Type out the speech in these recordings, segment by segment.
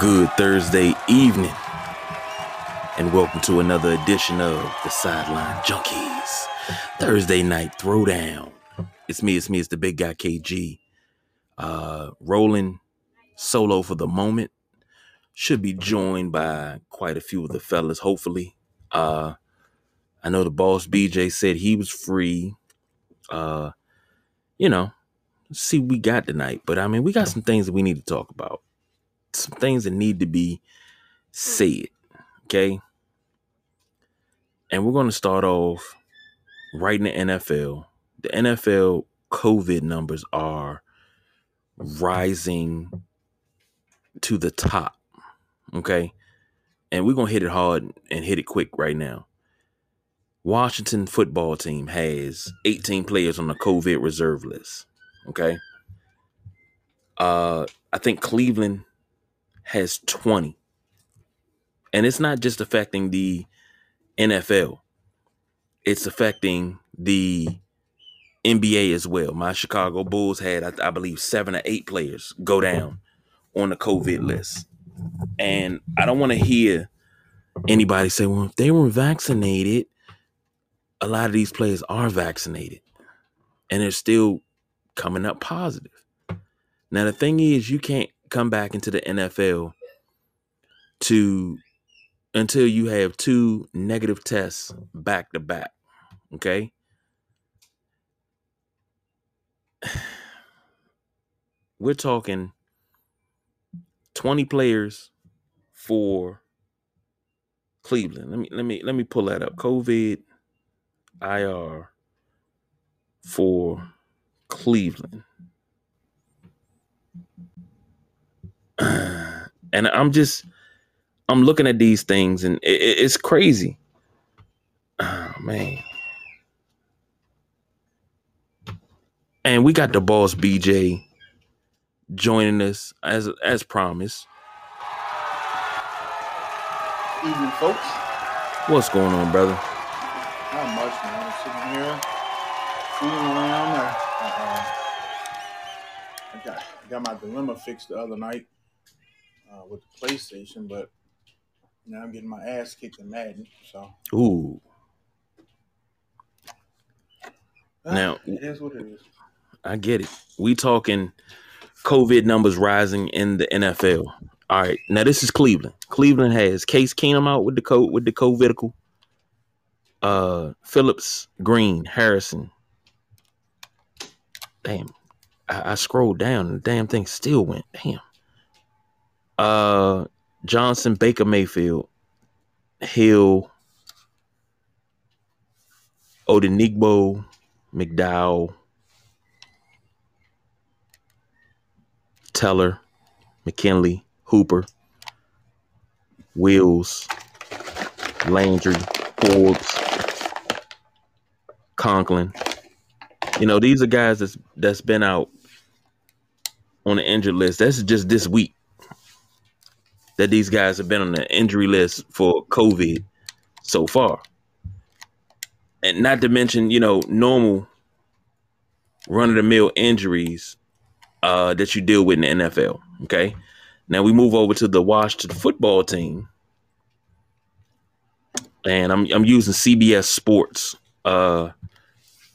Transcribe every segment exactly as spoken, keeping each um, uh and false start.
Good Thursday evening, and welcome to another edition of the Sideline Junkies Thursday Night Throwdown. It's me, it's me, it's the big guy K G, uh, rolling solo for the moment. Should be joined by quite a few of the fellas, hopefully. Uh, I know the boss B J said he was free. Uh, you know, let's see what we got tonight, but I mean, we got some things that we need to talk about. Some things that need to be said, okay? And we're going to start off right in the N F L. The N F L COVID numbers are rising to the top, okay? And we're going to hit it hard and hit it quick right now. Washington Football Team has eighteen players on the COVID reserve list, okay? Uh, I think Cleveland has twenty. And it's not just affecting the N F L. It's affecting the N B A as well. My Chicago Bulls had, I, I believe, seven or eight players go down on the COVID list. And I don't want to hear anybody say, well, if they were vaccinated, a lot of these players are vaccinated. And they're still coming up positive. Now, the thing is, you can't come back into the N F L to until you have two negative tests back to back. Okay. We're talking twenty players for Cleveland. Let me let me let me pull that up. COVID I R for Cleveland. And I'm just, I'm looking at these things and it, it, it's crazy. Oh, man. And we got the boss B J joining us as, as promised. Evening, folks. What's going on, brother? Not much, man. I'm sitting here, fooling around. I, uh, I, got, I got my dilemma fixed the other night. Uh, with the PlayStation, but now I'm getting my ass kicked in Madden. So, ooh. Uh, now it is what it is. I get it. We talking COVID numbers rising in the N F L. All right, now this is Cleveland. Cleveland has Case Keenum out with the co- with the covidical. Uh, Phillips, Green, Harrison. Damn, I, I scrolled down and the damn thing still went. Damn. Uh, Johnson, Baker Mayfield, Hill, Odenigbo, McDowell, Teller, McKinley, Hooper, Wills, Landry, Forbes, Conklin. You know, these are guys that's that's been out on the injured list. That's just this week that these guys have been on the injury list for COVID so far. And not to mention, you know, normal run-of-the-mill injuries uh, that you deal with in the N F L, okay? Now we move over to the Washington Football Team. And I'm I'm using C B S Sports uh,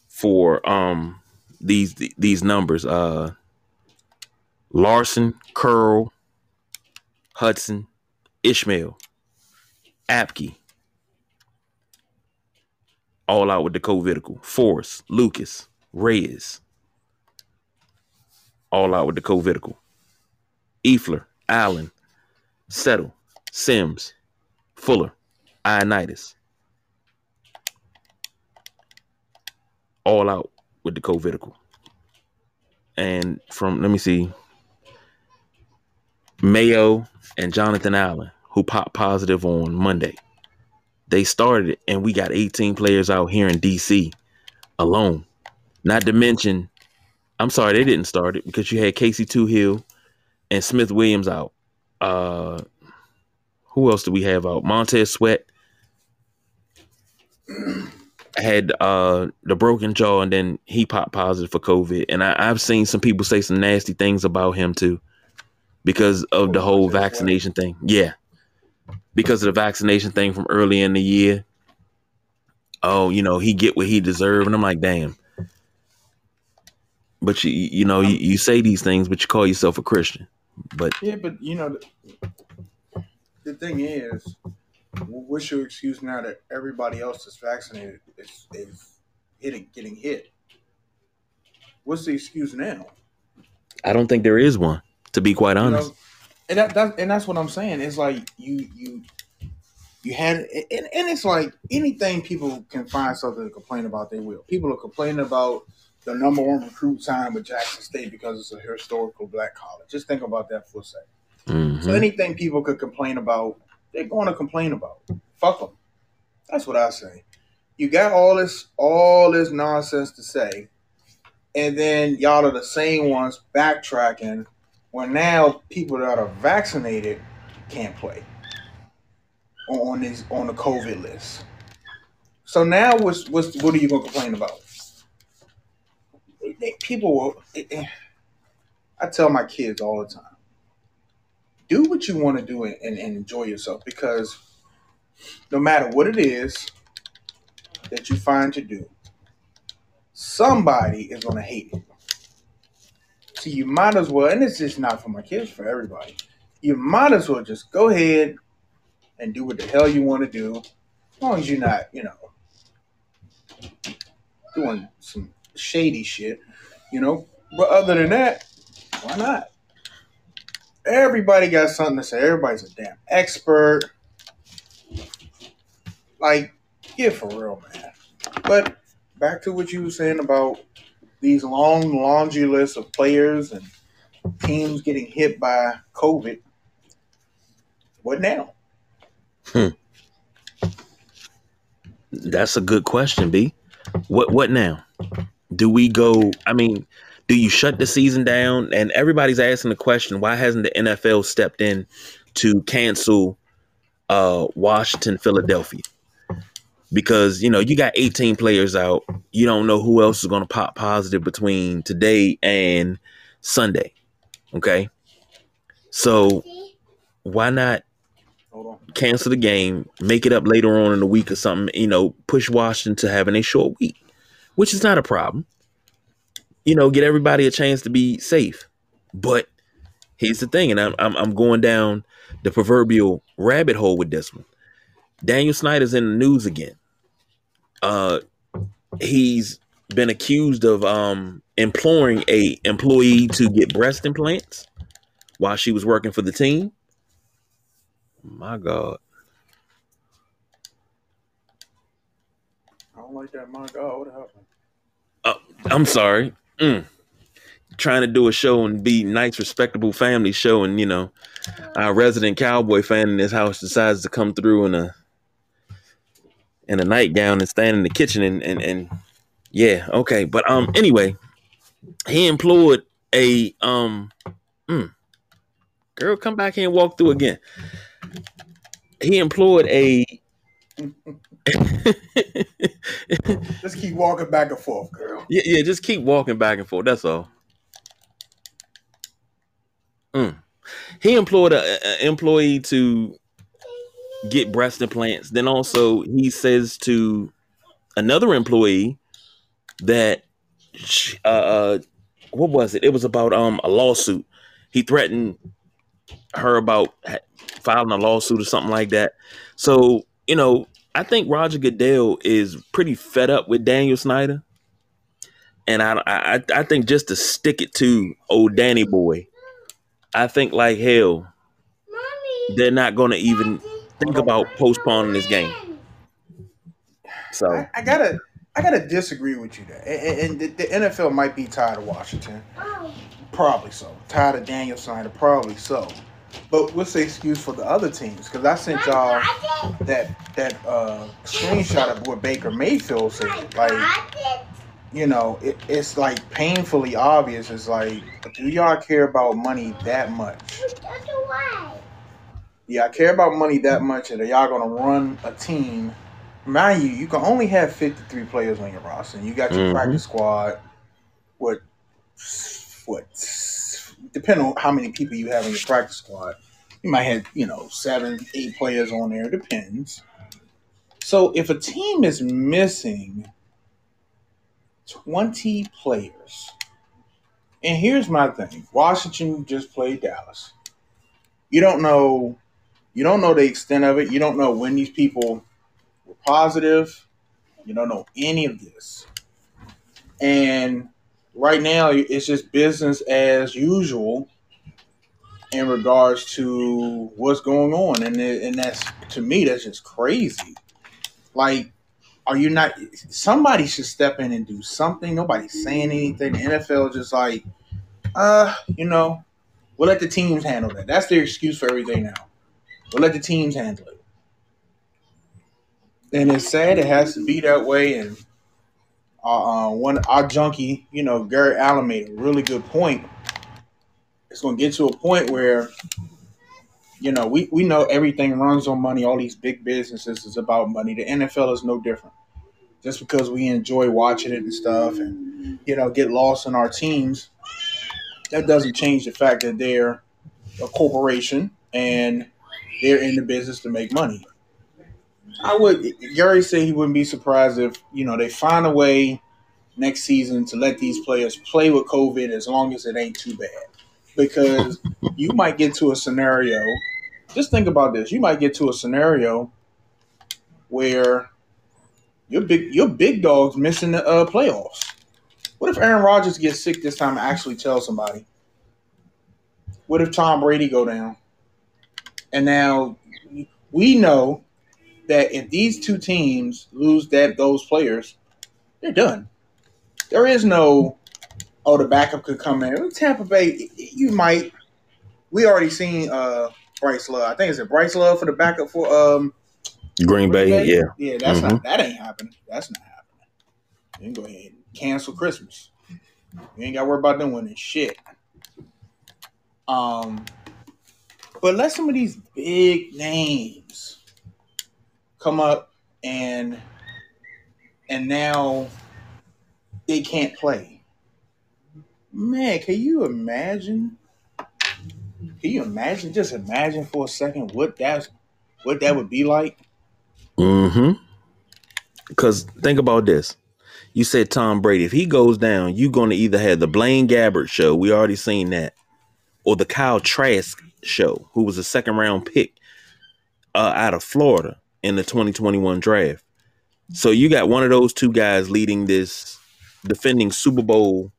for um, these these numbers. Uh, Larson, Curl, Hudson, Ishmael, Apke, all out with the covidical. Forrest, Lucas, Reyes, all out with the covidical. Eifler, Allen, Settle, Sims, Fuller, Ionitis, all out with the covidical. And from, let me see, Mayo and Jonathan Allen, who popped positive on Monday. They started it, and we got eighteen players out here in D C alone. Not to mention, I'm sorry, they didn't start it because you had Casey Tuhill and Smith Williams out. Uh, who else do we have out? Montez Sweat had uh, the broken jaw, and then he popped positive for COVID. And I, I've seen some people say some nasty things about him, too. because of the whole vaccination thing. Yeah. Because of the vaccination thing from early in the year. Oh, you know, he get what he deserved. And I'm like, damn. But, you you know, you, you say these things, but you call yourself a Christian. But yeah, but, you know, the, the thing is, what's your excuse now that everybody else is vaccinated is, is hitting, getting hit? What's the excuse now? I don't think there is one, to be quite honest. You know, and that, that and that's what I'm saying. It's like you you you had and, and it's like anything people can find something to complain about, they will. People are complaining about the number one recruit sign with Jackson State because it's a historical black college. Just think about that for a second. Mm-hmm. So anything people could complain about, they're going to complain about. Fuck them. That's what I say. You got all this all this nonsense to say, and then y'all are the same ones backtracking when now people that are vaccinated can't play on these on the COVID list. So now what's, what's, what are you going to complain about? People will, it, it, I tell my kids all the time, do what you want to do and, and enjoy yourself, because no matter what it is that you find to do, somebody is going to hate it. So you might as well, and it's just not for my kids, for everybody, you might as well just go ahead and do what the hell you want to do, as long as you're not, you know, doing some shady shit, you know. But other than that, why not? Everybody got something to say. Everybody's a damn expert. Like, yeah, for real, man. But back to what you were saying about these long laundry lists of players and teams getting hit by COVID. What now? Hmm. That's a good question, B. What what now? Do we go, I mean, do you shut the season down? And everybody's asking the question, why hasn't the N F L stepped in to cancel uh, Washington, Philadelphia? Because, you know, you got eighteen players out. You don't know who else is going to pop positive between today and Sunday. Okay? So why not cancel the game, make it up later on in the week or something, you know, push Washington to having a short week, which is not a problem. You know, get everybody a chance to be safe. But here's the thing, and I'm I'm, I'm going down the proverbial rabbit hole with this one. Daniel Snyder's in the news again. Uh, he's been accused of um, imploring a employee to get breast implants while she was working for the team. My God. I don't like that. My God, what happened? Uh, I'm sorry. Mm. Trying to do a show and be nice, respectable family show, and, you know, our resident cowboy fan in this house decides to come through in a in a nightgown and stand in the kitchen and, and, and yeah, okay. But um, anyway, he employed a um, mm, girl, come back here and walk through again. He employed a. Just keep walking back and forth, girl. Yeah, yeah, just keep walking back and forth. That's all. Mm. He employed an employee to get breast implants. Then also he says to another employee that uh, what was it? It was about um a lawsuit. He threatened her about filing a lawsuit or something like that. So, you know, I think Roger Goodell is pretty fed up with Daniel Snyder, and I I, I think just to stick it to old Danny boy, I think like hell, Mommy, they're not going to even think about postponing this game. So I, I gotta, I gotta disagree with you there. And, and the, the N F L might be tired of Washington, probably so. Tired of Daniel Snyder, probably so. But what's the excuse for the other teams? Because I sent y'all that that uh, screenshot of what Baker Mayfield said. Like, you know, it, it's like painfully obvious. It's like, do y'all care about money that much? Yeah, I care about money that much, and are y'all gonna run a team? Mind you, you can only have fifty-three players on your roster. And you got your mm-hmm. practice squad. What? What? depending on how many people you have in your practice squad, you might have, you know, seven, eight players on there. It depends. So if a team is missing twenty players, and here's my thing. Washington just played Dallas. You don't know, you don't know the extent of it. You don't know when these people were positive. You don't know any of this. And right now, it's just business as usual in regards to what's going on. And, and that's, to me, that's just crazy. Like, are you not – somebody should step in and do something. Nobody's saying anything. The N F L is just like, uh, you know, we'll let the teams handle that. That's their excuse for everything now. We'll let the teams handle it. And it's sad it has to be that way. And uh, one our junkie, you know, Gary Allen made a really good point. It's going to get to a point where, you know, we, we know everything runs on money. All these big businesses is about money. The N F L is no different. Just because we enjoy watching it and stuff and, you know, get lost in our teams, that doesn't change the fact that they're a corporation and they're in the business to make money. I would – Gary said he wouldn't be surprised if, you know, they find a way next season to let these players play with COVID as long as it ain't too bad. Because you might get to a scenario – just think about this. You might get to a scenario where your big, your big dog's missing the uh, playoffs. What if Aaron Rodgers gets sick this time and actually tells somebody? What if Tom Brady go down? And now we know – that if these two teams lose that those players, they're done. There is no, oh, the backup could come in. Tampa Bay, you might. We already seen uh, Bryce Love. I think it's a Bryce Love for the backup for um, Green, Green Bay, Bay. Yeah, yeah, that's mm-hmm. not that ain't happening. That's not happening. You can go ahead and cancel Christmas. You ain't got to worry about doing this shit. Um, but let some of these big names come up and and now they can't play. Man, can you imagine? Can you imagine? Just imagine for a second what that's what that would be like. Mm-hmm. Because think about this. You said Tom Brady. If he goes down, you're gonna either have the Blaine Gabbert show, we already seen that, or the Kyle Trask show, who was a second round pick uh, out of Florida in the twenty twenty-one draft. So you got one of those two guys leading this defending Super Bowl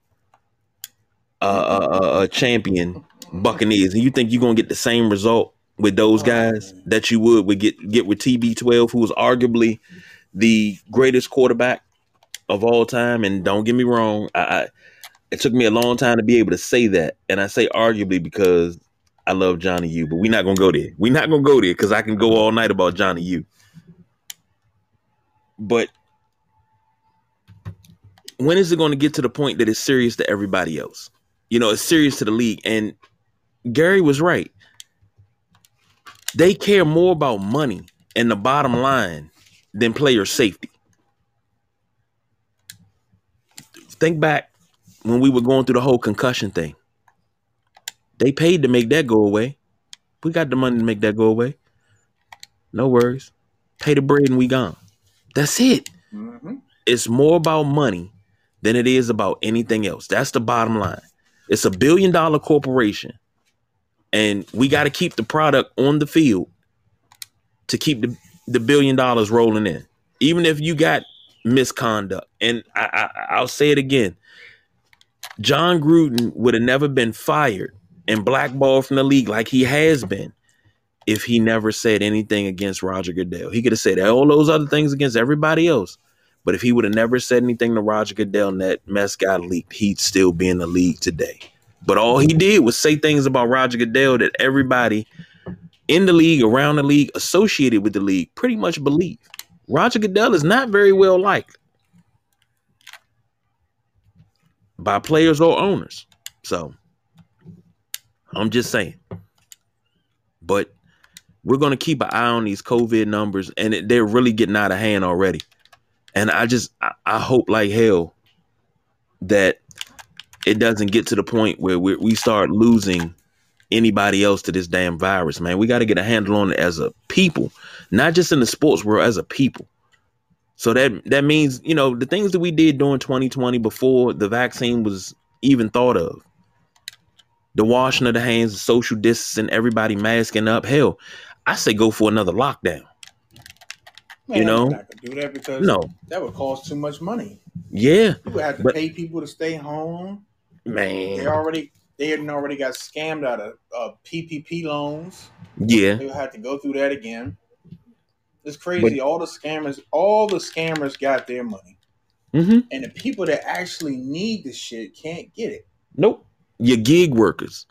uh, uh, uh, champion Buccaneers. And you think you're going to get the same result with those guys that you would with get, get with T B twelve, who was arguably the greatest quarterback of all time. And don't get me wrong, I, I it took me a long time to be able to say that. And I say arguably because I love Johnny U, but we're not going to go there. We're not going to go there because I can go all night about Johnny U. But when is it going to get to the point that it's serious to everybody else? You know, it's serious to the league. And Gary was right. They care more about money and the bottom line than player safety. Think back when we were going through the whole concussion thing. They paid to make that go away. We got the money to make that go away. No worries. Pay the bread and we gone. That's it. Mm-hmm. It's more about money than it is about anything else. That's the bottom line. It's a billion dollar corporation. And we got to keep the product on the field to keep the, the billion dollars rolling in. Even if you got misconduct. And I, I, I'll say it again. John Gruden would have never been fired and blackballed from the league like he has been if he never said anything against Roger Goodell. He could have said all those other things against everybody else, but if he would have never said anything to Roger Goodell and that mess got leaked, he'd still be in the league today. But all he did was say things about Roger Goodell that everybody in the league, around the league, associated with the league, pretty much believe. Roger Goodell is not very well liked by players or owners. So I'm just saying. But we're going to keep an eye on these COVID numbers, and it, they're really getting out of hand already. And I just, I, I hope like hell that it doesn't get to the point where we we start losing anybody else to this damn virus, man. We got to get a handle on it as a people, not just in the sports world, as a people. So that that means, you know, the things that we did during twenty twenty before the vaccine was even thought of, the washing of the hands, the social distancing, everybody masking up. Hell, I say go for another lockdown. Man, you know, not do that because no, that would cost too much money. Yeah, you would have to but, pay people to stay home. Man, they already they hadn't already got scammed out of uh, P P P loans. Yeah, they would have to go through that again. It's crazy. But, all the scammers, all the scammers got their money, mm-hmm. and the people that actually need the shit can't get it. Nope. Your gig workers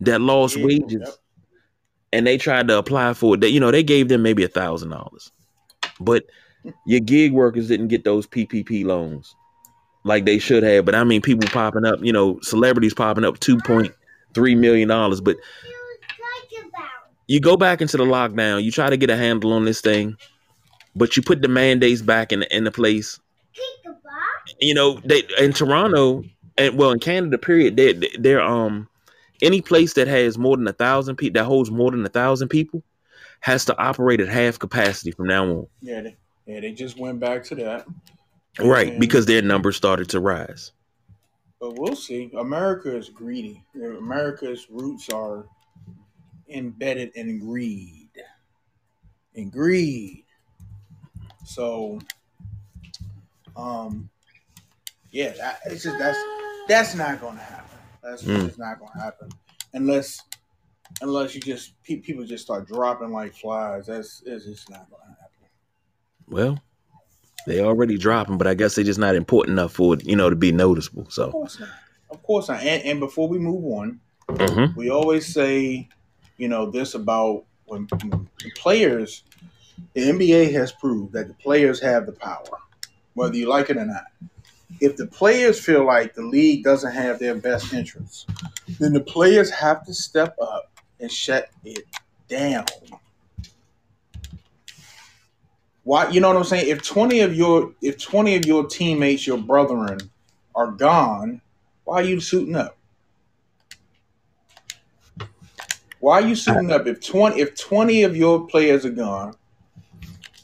that lost yeah, wages, yep. and they tried to apply for it. They, you know, they gave them maybe a thousand dollars. But your gig workers didn't get those P P P loans like they should have. But I mean, people popping up, you know, celebrities popping up two point three million dollars. But you go back into the lockdown, you try to get a handle on this thing, but you put the mandates back in, in the place. You know, they in Toronto and well, in Canada, period, they're, they're um, any place that has more than a thousand people that holds more than a thousand people has to operate at half capacity from now on. Yeah, they, yeah, they just went back to that. Right, and, because their numbers started to rise. But we'll see. America is greedy. America's roots are embedded in greed. In greed. So, um, yeah, that, it's just that's that's not going to happen. That's mm. just not going to happen unless. Unless you just people just start dropping like flies, that's it's just not going to happen. Well, they already dropping, but I guess they're just not important enough for it, you know, to be noticeable. So of course not. Of course not. And, and before we move on, mm-hmm. we always say, you know, this about when, when the players. The N B A has proved that the players have the power, whether you like it or not. If the players feel like the league doesn't have their best interests, then the players have to step up and shut it down. Why? You know what I'm saying? If twenty of your if twenty of your teammates, your brethren, are gone, why are you suiting up? Why are you suiting up? If twenty if twenty of your players are gone,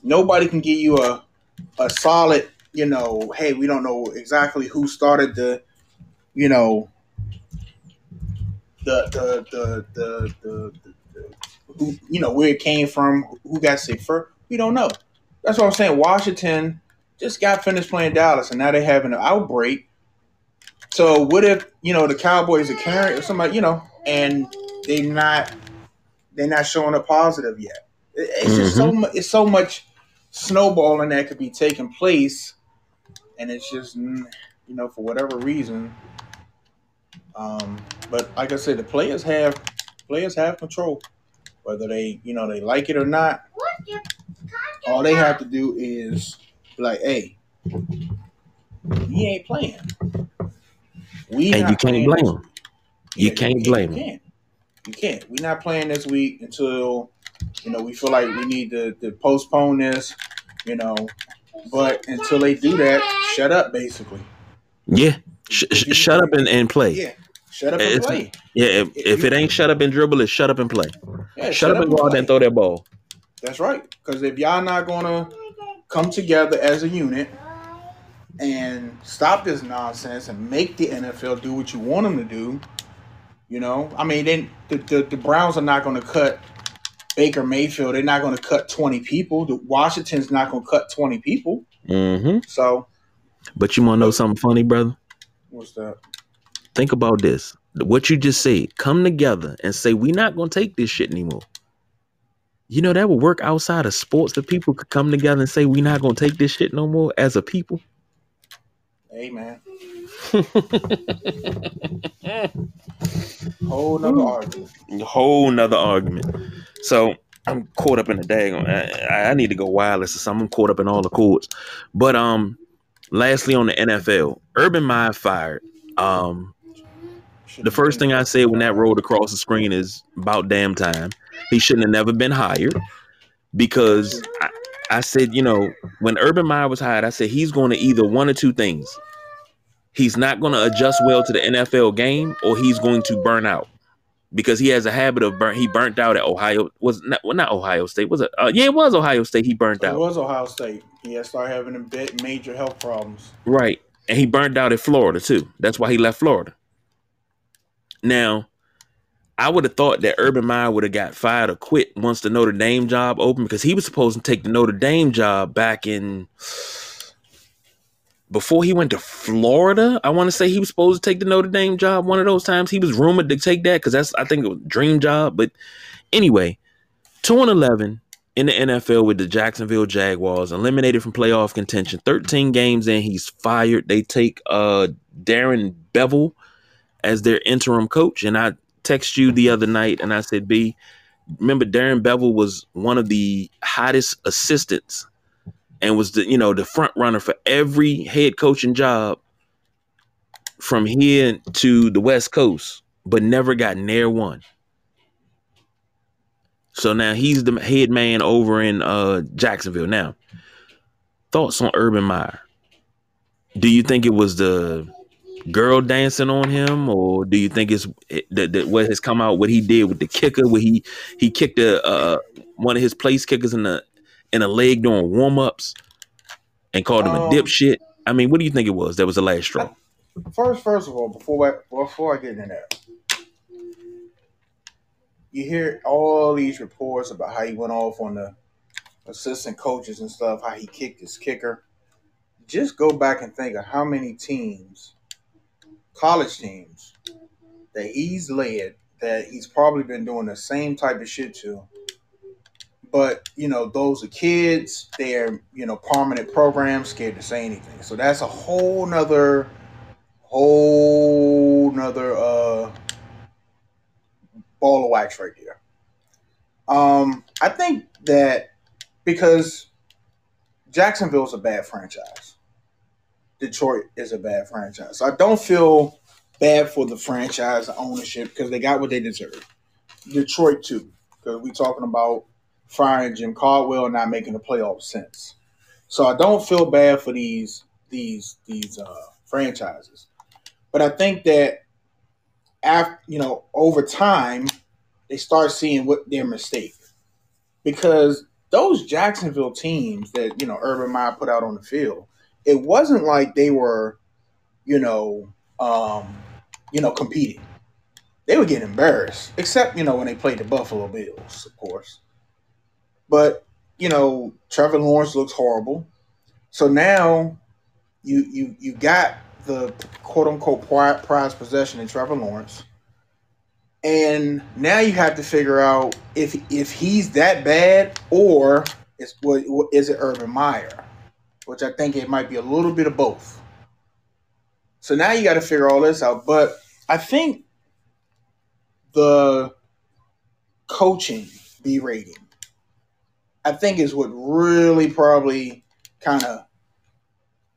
nobody can give you a a solid. You know, hey, we don't know exactly who started the. You know. The the the the, the, the who, you know where it came from, who got sick first, we don't know. That's what I'm saying. Washington just got finished playing Dallas, and now they're having an outbreak. So what if you know the Cowboys are carrying or somebody, you know, and they not they're not showing up positive yet. It's just mm-hmm. so it's so much snowballing that could be taking place, and it's just you know for whatever reason. Um, but like I said, the players have players have control, whether they you know they like it or not. All they have to do is be like, "Hey, he ain't playing. We and you can't blame him. You can't blame him. You can't. We're not playing this week until you know we feel like we need to, to postpone this. You know, but until they do that, shut up, basically. Yeah, sh- sh- shut up and, and play. Yeah." Shut up and it's, play. Yeah, if, if, if it ain't shut up and dribble, it's shut up and play. Yeah, shut, shut up, up and go out there and throw that ball. That's right. Because if y'all not going to come together as a unit and stop this nonsense and make the N F L do what you want them to do, you know, I mean, then the, the, the Browns are not going to cut Baker Mayfield. They're not going to cut twenty people. The Washington's not going to cut twenty people. Mm-hmm. So, but you want to know something funny, brother? What's that? Think about this. What you just said. Come together and say, we're not going to take this shit anymore. You know, that would work outside of sports. That people could come together and say, we're not going to take this shit no more as a people. Amen. Whole nother argument. Whole nother argument. So I'm caught up in the dag. I, I need to go wireless or something. I'm caught up in all the cords. But um, lastly, on the N F L, Urban Meyer fired. Um, The first thing I said when that rolled across the screen is about damn time. He shouldn't have never been hired because I, I said, you know, when Urban Meyer was hired, I said he's going to either one or two things. he's not going to adjust well to the N F L game, or he's going to burn out, because he has a habit of burn. He burnt out at Ohio. Was not well, not Ohio State. Was it? Uh, yeah, it was Ohio State. He burnt out. It was Ohio State. He had started having major health problems. Right, and he burnt out at Florida too. That's why he left Florida. Now, I would have thought that Urban Meyer would have got fired or quit once the Notre Dame job opened, because he was supposed to take the Notre Dame job back in before he went to Florida. I want to say he was supposed to take the Notre Dame job one of those times. He was rumored to take that because that's, I think, it was a dream job. But anyway, two and eleven in the N F L with the Jacksonville Jaguars, eliminated from playoff contention. thirteen games in, he's fired. They take uh, Darren Bevel as their interim coach. And I text you the other night and I said, B, remember Darren Bevel was one of the hottest assistants and was the, you know, the front runner for every head coaching job from here to the West Coast, but never got near one. So now he's the head man over in uh, Jacksonville. Now, thoughts on Urban Meyer? Do you think it was the girl dancing on him, or do you think it's that, that what has come out, what he did with the kicker, where he he kicked a uh, one of his place kickers in the in a leg during warm ups and called him um, a dipshit? I mean, what do you think it was? That was the last straw. First, first of all, before I, before I get into that, you hear all these reports about how he went off on the assistant coaches and stuff, how he kicked his kicker. Just go back and think of how many teams. College teams that he's led, that he's probably been doing the same type of shit to. But, you know, those are kids, they're, you know, prominent programs, scared to say anything. So that's a whole nother, whole nother uh, ball of wax right there. Um, I think that because Jacksonville's a bad franchise. Detroit is a bad franchise. So I don't feel bad for the franchise ownership because they got what they deserved. Detroit, too, because we're talking about firing Jim Caldwell and not making the playoff sense. So I don't feel bad for these these these uh, franchises. But I think that after, you know, over time, they start seeing what their mistake, because those Jacksonville teams that, you know, Urban Meyer put out on the field, it wasn't like they were, you know, um, you know, competing. They were getting embarrassed, except, you know, when they played the Buffalo Bills, of course. But, you know, Trevor Lawrence looks horrible. So now you you you got the quote-unquote prize possession in Trevor Lawrence. And now you have to figure out if if he's that bad, or is, is it Urban Meyer? Which I think it might be a little bit of both. So now you got to figure all this out. But I think the coaching berating, I think, is what really probably kind of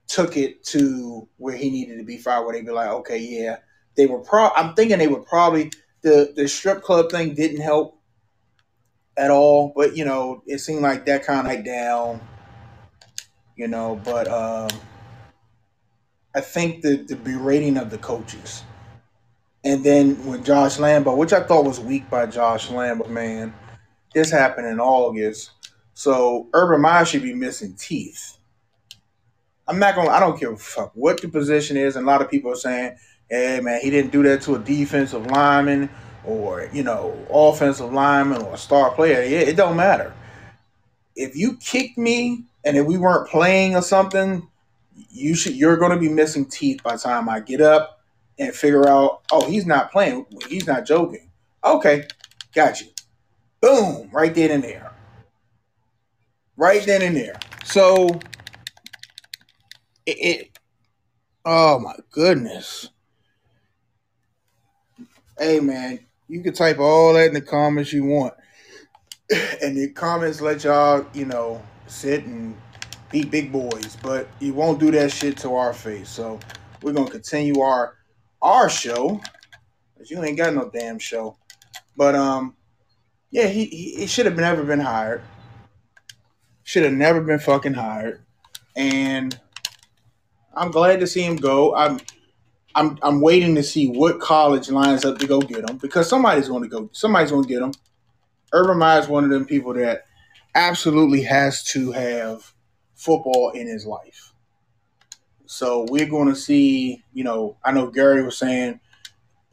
took it to where he needed to be fired, where they'd be like, okay, yeah, they were pro- I'm thinking they were probably the, the strip club thing didn't help at all. But, you know, it seemed like that kind of like down. You know, but um, I think the, the berating of the coaches. And then when Josh Lambo, which I thought was weak by Josh Lambo, man, this happened in August. So Urban Meyer should be missing teeth. I'm not going to – I don't give a fuck what the position is. And a lot of people are saying, hey, man, he didn't do that to a defensive lineman or, you know, offensive lineman or a star player. Yeah, it don't matter. If you kick me – and if we weren't playing or something, you should, you're going to be missing teeth by the time I get up and figure out, oh, he's not playing. He's not joking. Okay, got you. Boom, right then and there. Right then and there. So, it, it oh, my goodness. Hey, man, you can type all that in the comments you want. And the comments let y'all, you know, sit and be big boys, but you won't do that shit to our face. So we're gonna continue our our show, cause you ain't got no damn show. But um, yeah, he he, he should have never been hired. Should have never been fucking hired. And I'm glad to see him go. I'm I'm I'm waiting to see what college lines up to go get him, because somebody's going to go. Somebody's going to get him. Urban Meyer is one of them people that absolutely has to have football in his life. So we're going to see. You know, I know Gary was saying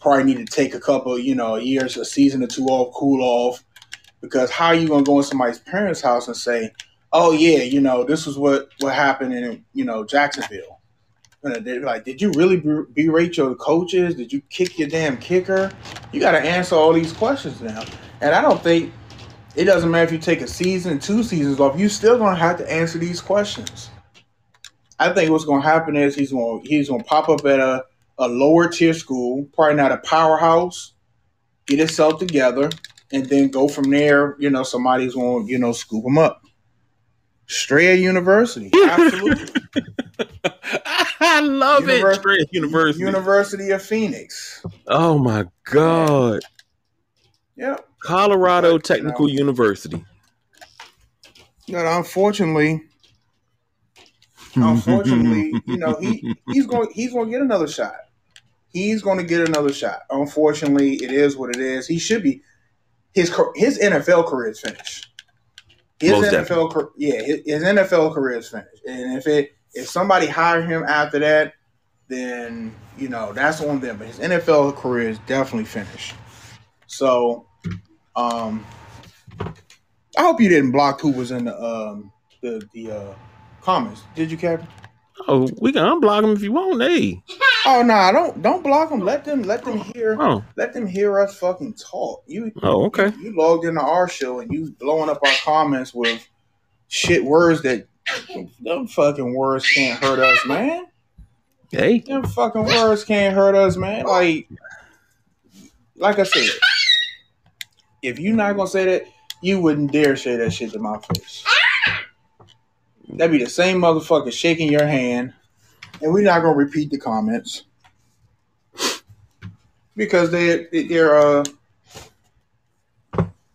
probably need to take a couple, you know, years, a season or two off, cool off, because how are you going to go in somebody's parents' house and say, "Oh yeah, you know, this is what what happened in, you know, Jacksonville." They're like, did you really berate your coaches? Did you kick your damn kicker? You got to answer all these questions now. And I don't think it doesn't matter if you take a season, two seasons off. You're still going to have to answer these questions. I think what's going to happen is he's going he's going to pop up at a, a lower-tier school, probably not a powerhouse, get himself together, and then go from there. You know, somebody's going to, you know, scoop him up. Strayer University, absolutely. I love University, it. University. University of Phoenix. Oh my God. Yeah. Colorado but, Technical you know, University. You know, unfortunately, unfortunately, you know, he, he's going he's going to get another shot. He's going to get another shot. Unfortunately, it is what it is. He should be his his N F L career is finished. His Most N F L definitely. yeah, his, his N F L career is finished. And if it If somebody hired him after that, then, you know, that's on them. But his N F L career is definitely finished. So, um, I hope you didn't block who was in the um, the, the uh, comments. Did you, Captain? Oh, we can unblock him if you want, hey. Oh no, nah, don't don't block them. Let them let them hear oh. let them hear us fucking talk. You oh okay. You, you logged into our show and you blowing up our comments with shit words that. Them fucking words can't hurt us, man. Hey, them fucking words can't hurt us, man. Like, like I said, if you're not gonna say that, you wouldn't dare say that shit to my face. That'd be the same motherfucker shaking your hand, and we're not gonna repeat the comments because they they're uh.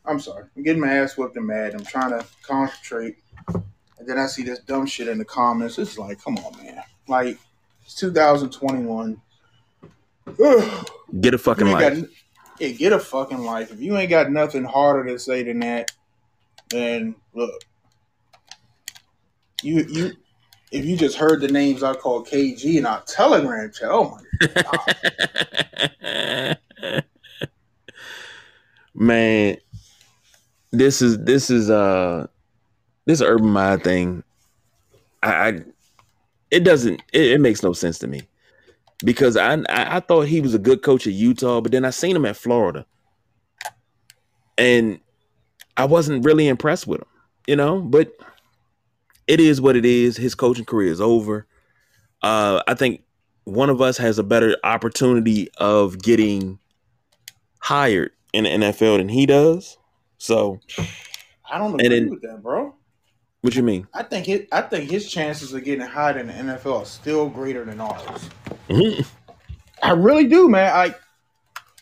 I'm sorry, I'm getting my ass whooped and mad. I'm trying to concentrate. Then I see this dumb shit in the comments. It's like, come on, man. Like, it's two thousand twenty-one. Ugh. Get a fucking life. Got, yeah, get a fucking life. If you ain't got nothing harder to say than that, then look. You you if you just heard the names I call K G and I telegram chat, oh my God. Man, this is this is uh This Urban Meyer thing, I, I it doesn't it, it makes no sense to me, because I, I I thought he was a good coach at Utah, but then I seen him at Florida, and I wasn't really impressed with him, you know. But it is what it is. His coaching career is over. Uh, I think one of us has a better opportunity of getting hired in the N F L than he does. So I don't agree then, with that, bro. What you mean? I think it. I think his chances of getting hired in the N F L are still greater than ours. Mm-hmm. I really do, man. I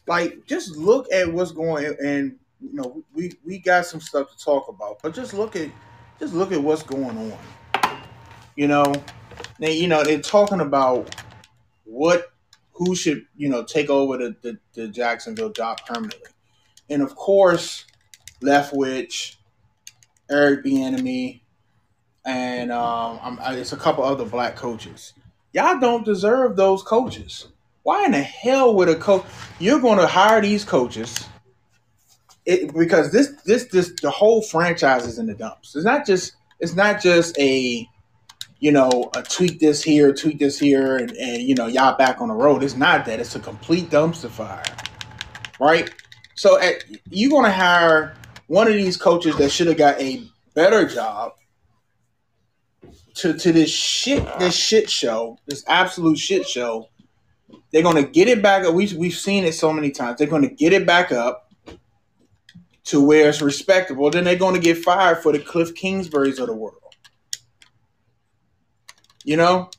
like just look at what's going, and, and you know, we, we got some stuff to talk about, but just look at just look at what's going on. You know, they you know they're talking about what who should you know take over the the, the Jacksonville job permanently, and of course, Leftwich, Eric Bieniemy, and um, I'm, I, it's a couple other black coaches. Y'all don't deserve those coaches. Why in the hell would a coach? You're going to hire these coaches it, because this, this, this, the whole franchise is in the dumps. It's not just, it's not just a, you know, a tweet this here, tweet this here, and, and you know, y'all back on the road. It's not that. It's a complete dumpster fire, right? So at, you're going to hire one of these coaches that should have got a better job to, to this shit, this shit show, this absolute shit show. They're going to get it back up. We've, we've seen it so many times. They're going to get it back up to where it's respectable. Then they're going to get fired for the Cliff Kingsbury's of the world. You know,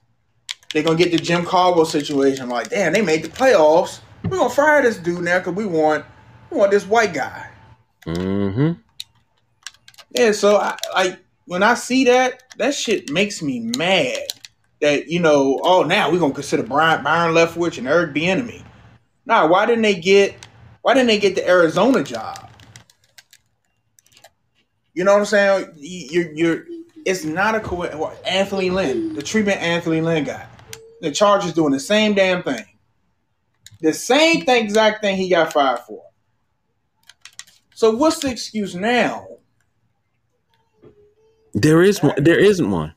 they're going to get the Jim Caldwell situation. Like, damn, they made the playoffs. We're going to fire this dude now because we want, we want this white guy. Mm-hmm. Yeah, so I like when I see that, that shit makes me mad. that, you know, oh, now we're going to consider Brian, Byron Leftwich and Eric Bieniemy. Nah, why didn't they get why didn't they get the Arizona job? You know what I'm saying? You're, you're, it's not a coincidence. Anthony Lynn, the treatment Anthony Lynn got. The Chargers doing the same damn thing. The same thing, exact thing he got fired for. So what's the excuse now? There is one. There isn't one.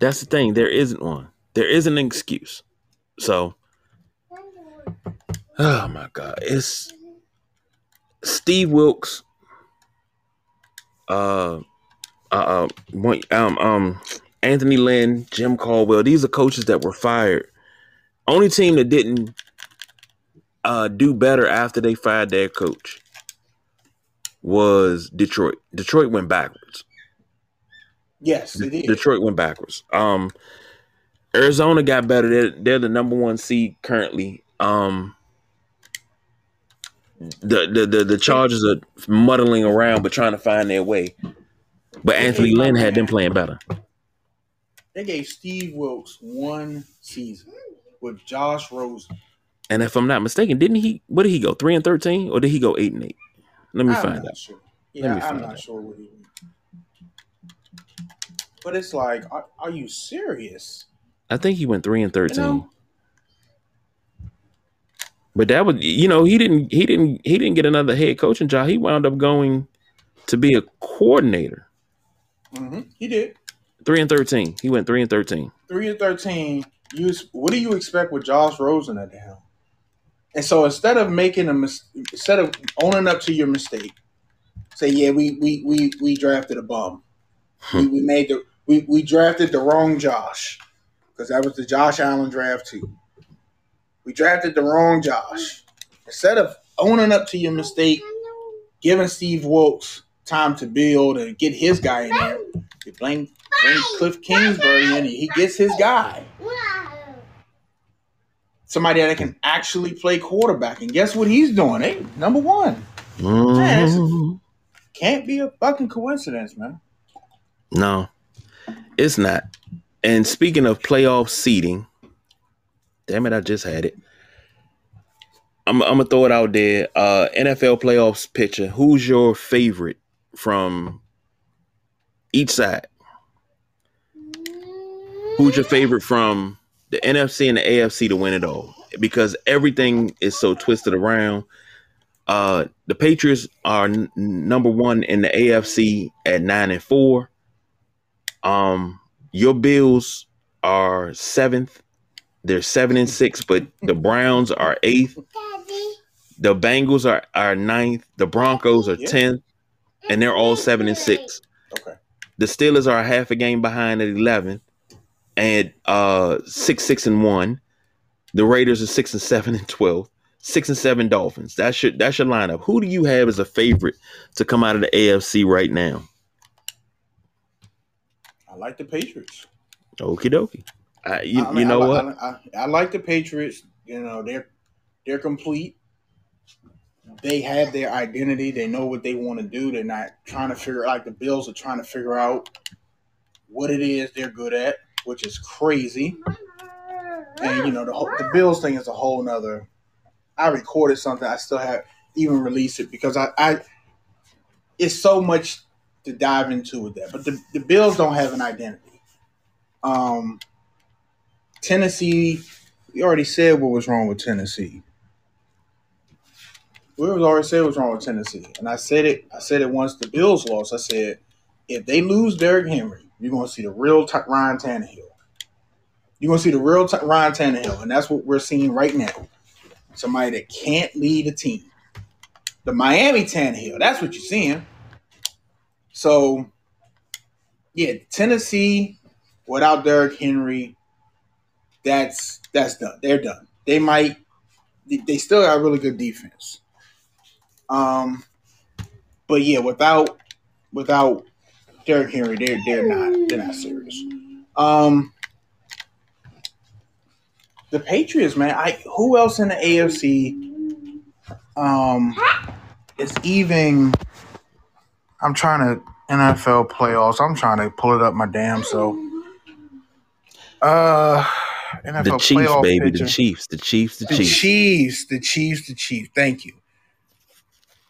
That's the thing. There isn't one. There isn't an excuse. So, oh, my God. It's Steve Wilkes. Uh, uh, um, um, Anthony Lynn, Jim Caldwell. These are coaches that were fired. Only team that didn't uh, do better after they fired their coach was Detroit. Detroit went backwards. Yes, they did. Detroit went backwards. Um, Arizona got better. They're, they're the number one seed currently. Um, the, the the the Chargers are muddling around but trying to find their way. But Anthony Lynn had them playing better. They gave Steve Wilkes one season with Josh Rosen. And if I'm not mistaken, didn't he? What did he go? Three and thirteen, or did he go eight and eight? Let me I'm find out. Sure. Yeah, me I'm find not out. sure what he was. But it's like, are, are you serious? I think he went three and thirteen. You know? But that was, you know, he didn't, he didn't, he didn't get another head coaching job. He wound up going to be a coordinator. Mm-hmm. He did. Three and thirteen. He went three and thirteen. Three and thirteen. You, what do you expect with Josh Rosen at the helm? And so instead of making a mis- instead of owning up to your mistake, say, yeah, we we we we drafted a bum. we, we made the we, we drafted the wrong Josh, because that was the Josh Allen draft too. We drafted the wrong Josh. Instead of owning up to your mistake, giving Steve Wilkes time to build and get his guy in there, you blame, blame Cliff Kingsbury in and he gets his guy. Somebody that can actually play quarterback. And guess what he's doing? Hey, number one. Mm-hmm. Man, can't be a fucking coincidence, man. No, it's not. And speaking of playoff seeding, damn it, I just had it. I'm, I'm going to throw it out there. Uh, N F L playoffs picture. Who's your favorite from each side? Who's your favorite from the N F C and the A F C to win it all, because everything is so twisted around. Uh, the Patriots are n- number one in the A F C at nine and four. Um, your Bills are seventh; they're seven and six. But the Browns are eighth. The Bengals are are ninth. The Broncos are tenth, and they're all seven and six. Okay. The Steelers are half a game behind at eleventh. And uh, six, six, and one. The Raiders are six and seven and twelve. Six and seven Dolphins. That's your that's your lineup. Who do you have as a favorite to come out of the A F C right now? I like the Patriots. Okie dokie. I you, I mean, you know I, what? I, I, I like the Patriots. You know, they're they're complete. They have their identity. They know what they want to do. They're not trying to figure out, like the Bills are trying to figure out what it is they're good at, which is crazy. And, you know, the, the Bills thing is a whole nother. I recorded something. I still haven't even released it because I, I it's so much to dive into with that. But the, the Bills don't have an identity. Um, Tennessee, we already said what was wrong with Tennessee. We already said what's wrong with Tennessee. And I said it, I said it once the Bills lost. I said, if they lose Derrick Henry, you're going to see the real t- Ryan Tannehill. You're going to see the real t- Ryan Tannehill, and that's what we're seeing right now. Somebody that can't lead a team. The Miami Tannehill, that's what you're seeing. So, yeah, Tennessee, without Derrick Henry, that's that's done. They're done. They might – they still got really good defense. Um, But, yeah, without without – Derrick Henry, they're they're not they're not serious. Um, the Patriots, man. I who else in the A F C um, is even? I'm trying to N F L playoffs. I'm trying to pull it up my damn self. Uh, N F L the Chiefs, baby. Pitcher. The Chiefs. The Chiefs. The, the Chiefs. Chiefs. The Chiefs. The Chiefs. Thank you.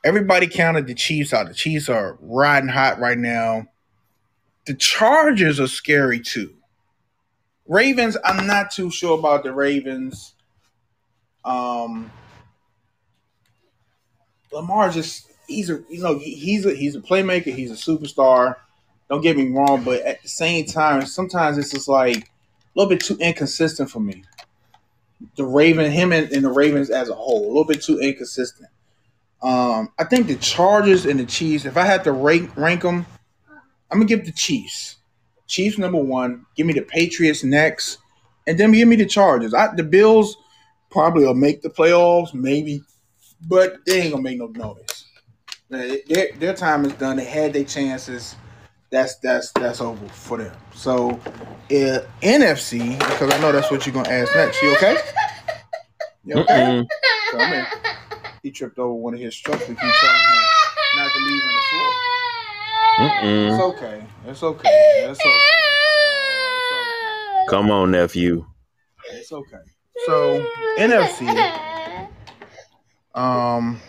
Everybody counted the Chiefs out. The Chiefs are riding hot right now. The Chargers are scary too. Ravens, I'm not too sure about the Ravens. Um, Lamar just he's a you know he's a he's a playmaker. He's a superstar. Don't get me wrong, but at the same time, sometimes it's just like a little bit too inconsistent for me. The Raven, him and, and the Ravens as a whole, a little bit too inconsistent. Um, I think the Chargers and the Chiefs, if I had to rank, rank them, I'm going to give the Chiefs. Chiefs number one. Give me the Patriots next. And then give me the Chargers. I, the Bills probably will make the playoffs, maybe. But they ain't going to make no noise. Their, their time is done. They had their chances. That's that's that's over for them. So, uh, N F C, because I know that's what you're going to ask next. You okay? You okay? Come in. He tripped over one of his trucks. We keep telling him not to leave on the floor. Mm-mm. It's okay. It's okay. It's okay. It's okay. Come on, nephew. It's okay. So N F C. Um,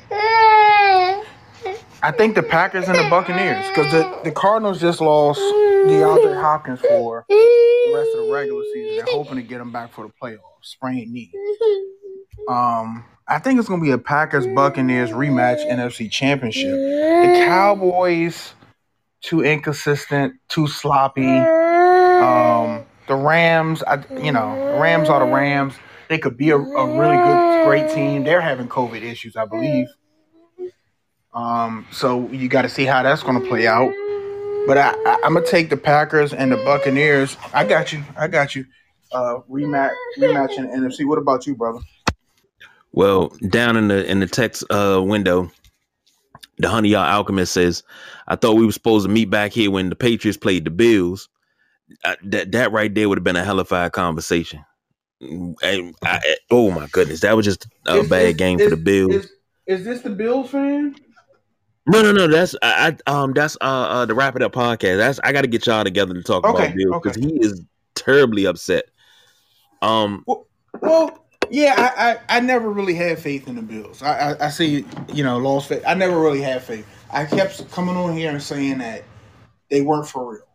I think the Packers and the Buccaneers, because the, the Cardinals just lost DeAndre Hopkins for the rest of the regular season. They're hoping to get him back for the playoffs. Sprained knee. Um. I think it's going to be a Packers-Buccaneers rematch N F C Championship. The Cowboys, too inconsistent, too sloppy. Um, the Rams, I, you know, Rams are the Rams. They could be a, a really good, great team. They're having COVID issues, I believe. Um, so you got to see how that's going to play out. But I, I, I'm going to take the Packers and the Buccaneers. I got you. I got you. Uh, rematch, rematch in the N F C. What about you, brother? Well, down in the in the text uh, window, the Honey Y'all Alchemist says, I thought we were supposed to meet back here when the Patriots played the Bills. I, that that right there would have been a hellified conversation. I, I, oh, my goodness. That was just a is bad this, game is, for the Bills. Is, is this the Bills fan? No, no, no. That's I, I um that's uh, uh the Wrap It Up podcast. That's I got to get y'all together to talk okay, about Bills because okay. He is terribly upset. Um. Well... well Yeah, I, I, I never really had faith in the Bills. I, I, I see, you know, lost faith. I never really had faith. I kept coming on here and saying that they weren't for real.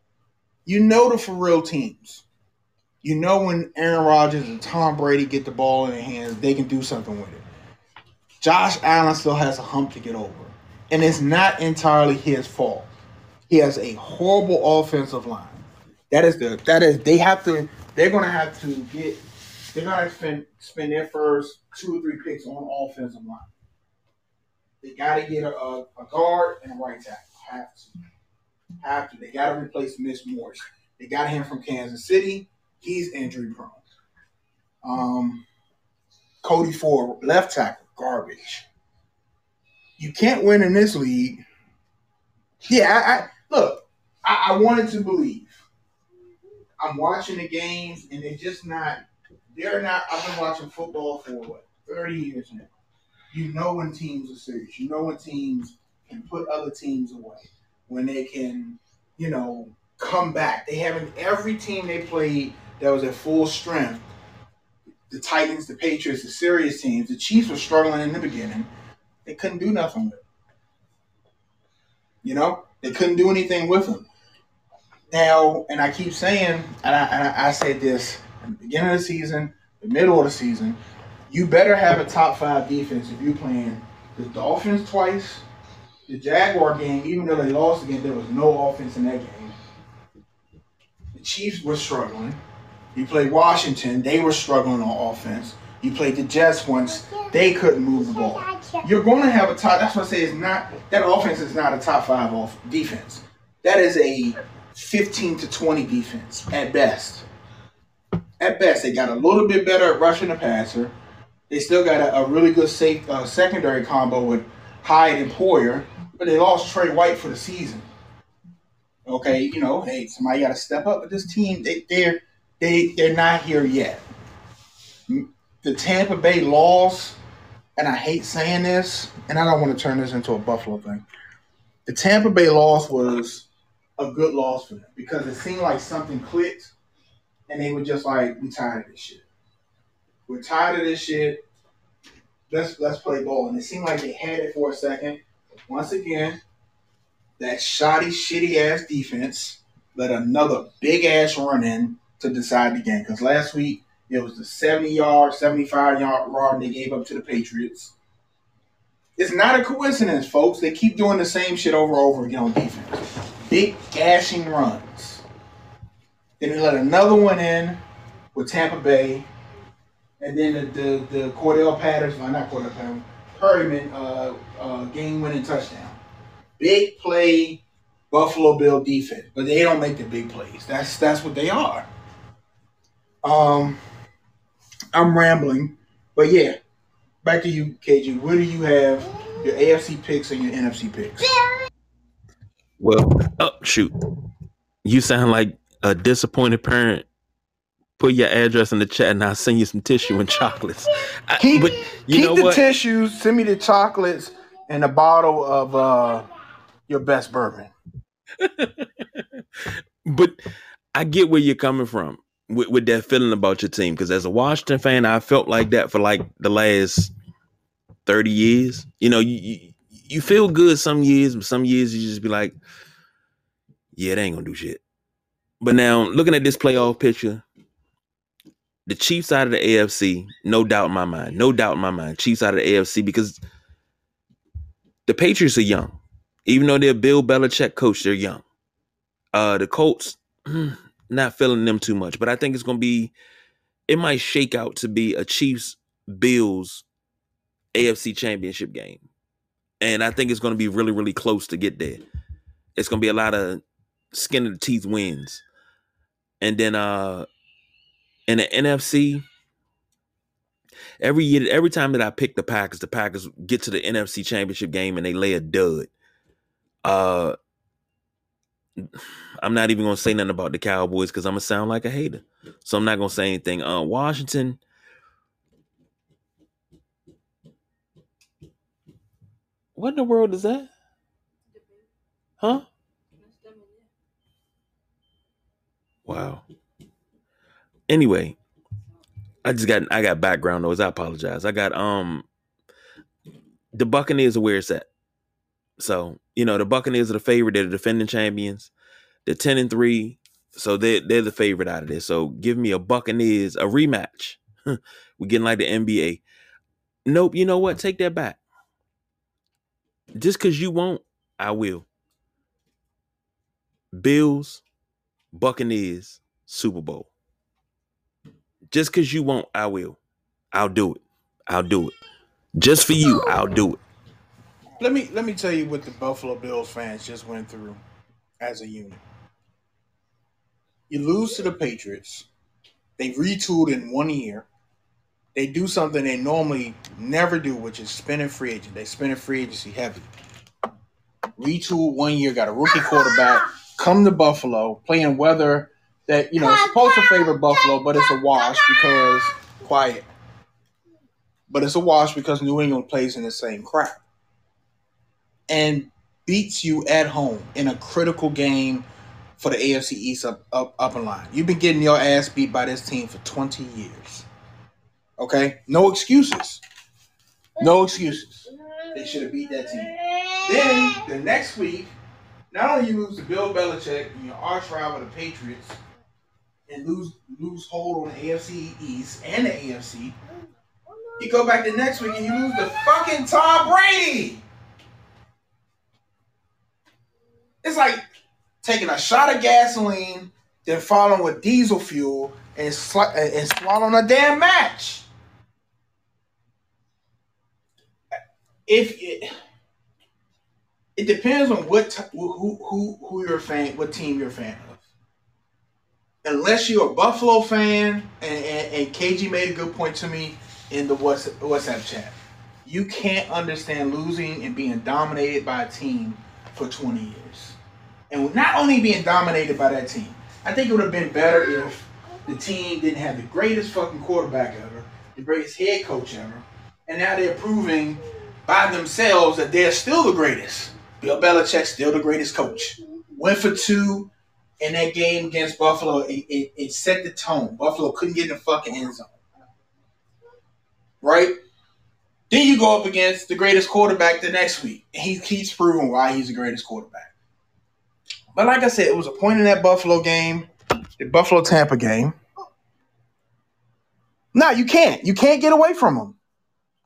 You know the for real teams. You know when Aaron Rodgers and Tom Brady get the ball in their hands, they can do something with it. Josh Allen still has a hump to get over. And it's not entirely his fault. He has a horrible offensive line. That is the that is they have to they're gonna have to get They're going to spend, spend their first two or three picks on offensive line. They got to get a, a, a guard and a right tackle. Have to. Have to. They got to replace Miss Morris. They got him from Kansas City. He's injury prone. Um, Cody Ford, left tackle, garbage. You can't win in this league. Yeah, I, I look, I, I wanted to believe. I'm watching the games, and they're just not – They're not. I've been watching football for what thirty years now. You know when teams are serious. You know when teams can put other teams away. When they can, you know, come back. They haven't. Every team they played that was at full strength. The Titans, the Patriots, the serious teams. The Chiefs were struggling in the beginning. They couldn't do nothing with it. You know, they couldn't do anything with them. Now, and I keep saying, and I, and I, I said this. In the beginning of the season, the middle of the season, you better have a top five defense if you're playing the Dolphins twice, the Jaguar game, even though they lost again, there was no offense in that game. The Chiefs were struggling. You played Washington, they were struggling on offense. You played the Jets once, they couldn't move the ball. You're going to have a top, that's what I say, it's not, that offense is not a top five off defense. That is a fifteen to twenty defense at best. At best, they got a little bit better at rushing the passer. They still got a, a really good safe uh, secondary combo with Hyde and Poyer, but they lost Trey White for the season. Okay, you know, hey, somebody got to step up. But this team, they, they're they they're not here yet. The Tampa Bay loss, and I hate saying this, and I don't want to turn this into a Buffalo thing. The Tampa Bay loss was a good loss for them because it seemed like something clicked. and they were just like, "We tired of this shit. We're tired of this shit. Let's let's play ball." And it seemed like they had it for a second. Once again, that shoddy, shitty ass defense let another big ass run in to decide the game. Because last week it was the seventy yard, seventy-five yard run they gave up to the Patriots. It's not a coincidence, folks. They keep doing the same shit over and over again on defense. Big gashing runs. Then they let another one in with Tampa Bay. And then the the, the Cordell Patterson, well, not Cordell Patterson, Perryman uh, uh, game-winning touchdown. Big play, Buffalo Bill defense. But they don't make the big plays. That's that's what they are. Um, I'm rambling. But, yeah, back to you, K G. Where do you have your A F C picks and your N F C picks? Well, oh, shoot. You sound like a disappointed parent. Put your address in the chat, and I'll send you some tissue and chocolates. I, keep but you keep know the what? tissues, send me the chocolates, and a bottle of uh, your best bourbon. But I get where you're coming from with, with that feeling about your team, because as a Washington fan, I felt like that for like the last thirty years. You know, you you, you feel good some years, but some years you just be like, yeah, they ain't going to do shit. But now, looking at this playoff picture, the Chiefs out of the A F C, no doubt in my mind. No doubt in my mind. Chiefs out of the A F C, because the Patriots are young. Even though they're Bill Belichick coach, they're young. Uh, the Colts, not feeling them too much. But I think it's going to be, it might shake out to be a Chiefs-Bills A F C championship game. And I think it's going to be really, really close to get there. It's going to be a lot of skin of the teeth wins. And then, uh, in the N F C, every year, every time that I pick the Packers, the Packers get to the N F C Championship game and they lay a dud. Uh, I'm not even going to say nothing about the Cowboys because I'm going to sound like a hater. So I'm not going to say anything. Uh, Washington, what in the world is that? Huh? Wow. Anyway, I just got I got background noise. I apologize. I got um the Buccaneers are where it's at. So, you know, the Buccaneers are the favorite. They're the defending champions. They're ten and three. So they they're the favorite out of this. So give me a Buccaneers, a rematch. We're getting like the N B A. Nope, you know what? Take that back. Just because you won't, I will. Bills, Buccaneers, Super Bowl. Just because you won't, I will. I'll do it. I'll do it. Just for you, I'll do it. Let me let me tell you what the Buffalo Bills fans just went through as a unit. You lose to the Patriots. They retooled in one year. They do something they normally never do, which is spend a free agent. They spend a free agency heavy. Retooled one year, got a rookie quarterback, come to Buffalo, playing weather that, you know, it's supposed to favor Buffalo, but it's a wash because quiet. But it's a wash because New England plays in the same crap and beats you at home in a critical game for the A F C East up up up and line. You've been getting your ass beat by this team for twenty years. Okay, no excuses. No excuses. They should have beat that team. Then the next week, not only you lose to Bill Belichick and your arch rival, the Patriots, and lose lose hold on the A F C East and the A F C, you go back the next week and you lose to fucking Tom Brady. It's like taking a shot of gasoline, then following with diesel fuel and, sl- and swallowing a damn match. If it, it depends on what t- who who who you're a fan, what team you're a fan of. Unless you're a Buffalo fan, and, and, and K G made a good point to me in the WhatsApp chat, you can't understand losing and being dominated by a team for twenty years. And not only being dominated by that team, I think it would have been better if the team didn't have the greatest fucking quarterback ever, the greatest head coach ever, and now they're proving by themselves that they're still the greatest. Bill Belichick's still the greatest coach. Went for two. in that game against Buffalo, it, it, it set the tone. Buffalo couldn't get in the fucking end zone. Right? Then you go up against the greatest quarterback the next week, and he keeps proving why he's the greatest quarterback. But like I said, it was a point in that Buffalo game, the Buffalo-Tampa game. No, you can't. You can't get away from him.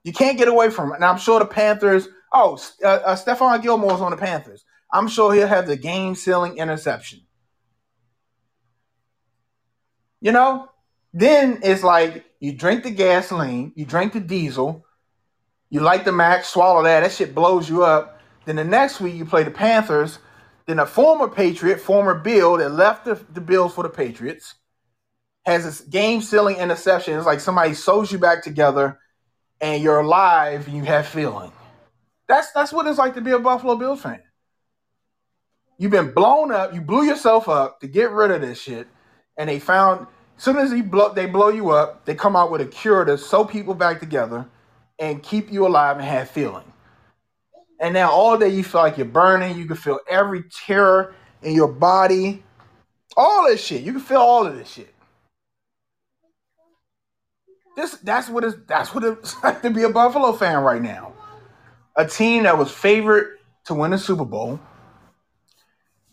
You can't get away from him. And I'm sure the Panthers – oh, uh, uh, Stephon Gilmore's on the Panthers. I'm sure he'll have the game-sealing interception. You know, then it's like you drink the gasoline, you drink the diesel, you light the Mac, swallow that, that shit blows you up. Then the next week you play the Panthers, then a former Patriot, former Bill that left the, the Bills for the Patriots, has this game-sealing interception. It's like somebody sews you back together and you're alive and you have feeling. That's, that's what it's like to be a Buffalo Bills fan. You've been blown up, you blew yourself up to get rid of this shit. And they found, as soon as he blow, they blow you up, they come out with a cure to sew people back together and keep you alive and have feeling. And now all day you feel like you're burning. You can feel every terror in your body. All this shit. You can feel all of this shit. This, that's what it's, that's what it's like to be a Buffalo fan right now. A team that was favored to win the Super Bowl.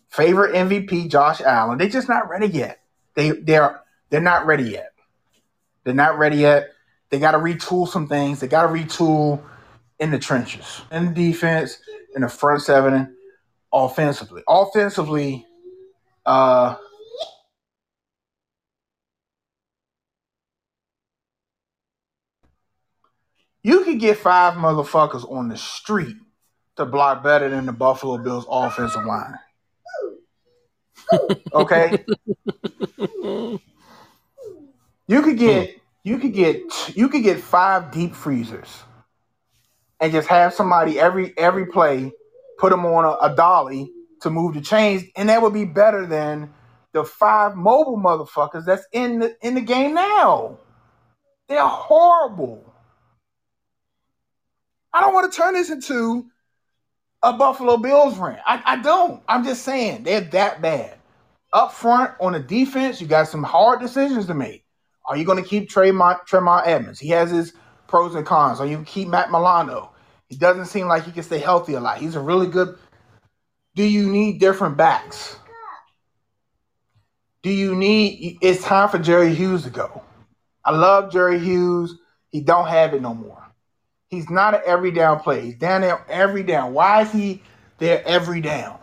Favorite M V P, Josh Allen. They're just not ready yet. They they're they're not ready yet. They're not ready yet. They got to retool some things. They got to retool in the trenches, in the defense, in the front seven, offensively. Offensively, uh, you could get five motherfuckers on the street to block better than the Buffalo Bills offensive line. Okay, you could get you could get you could get five deep freezers, and just have somebody every every play put them on a, a dolly to move the chains, and that would be better than the five mobile motherfuckers that's in the in the game now. They're horrible. I don't want to turn this into a Buffalo Bills rant. I, I don't. I'm just saying they're that bad. Up front, on the defense, you got some hard decisions to make. Are you going to keep Tremont, Tremont Edmonds? He has his pros and cons. Are you going to keep Matt Milano? He doesn't seem like he can stay healthy a lot. He's a really good... Do you need different backs? Do you need... It's time for Jerry Hughes to go. I love Jerry Hughes. He don't have it no more. He's not an every down player. He's down there every down. Why is he there every down?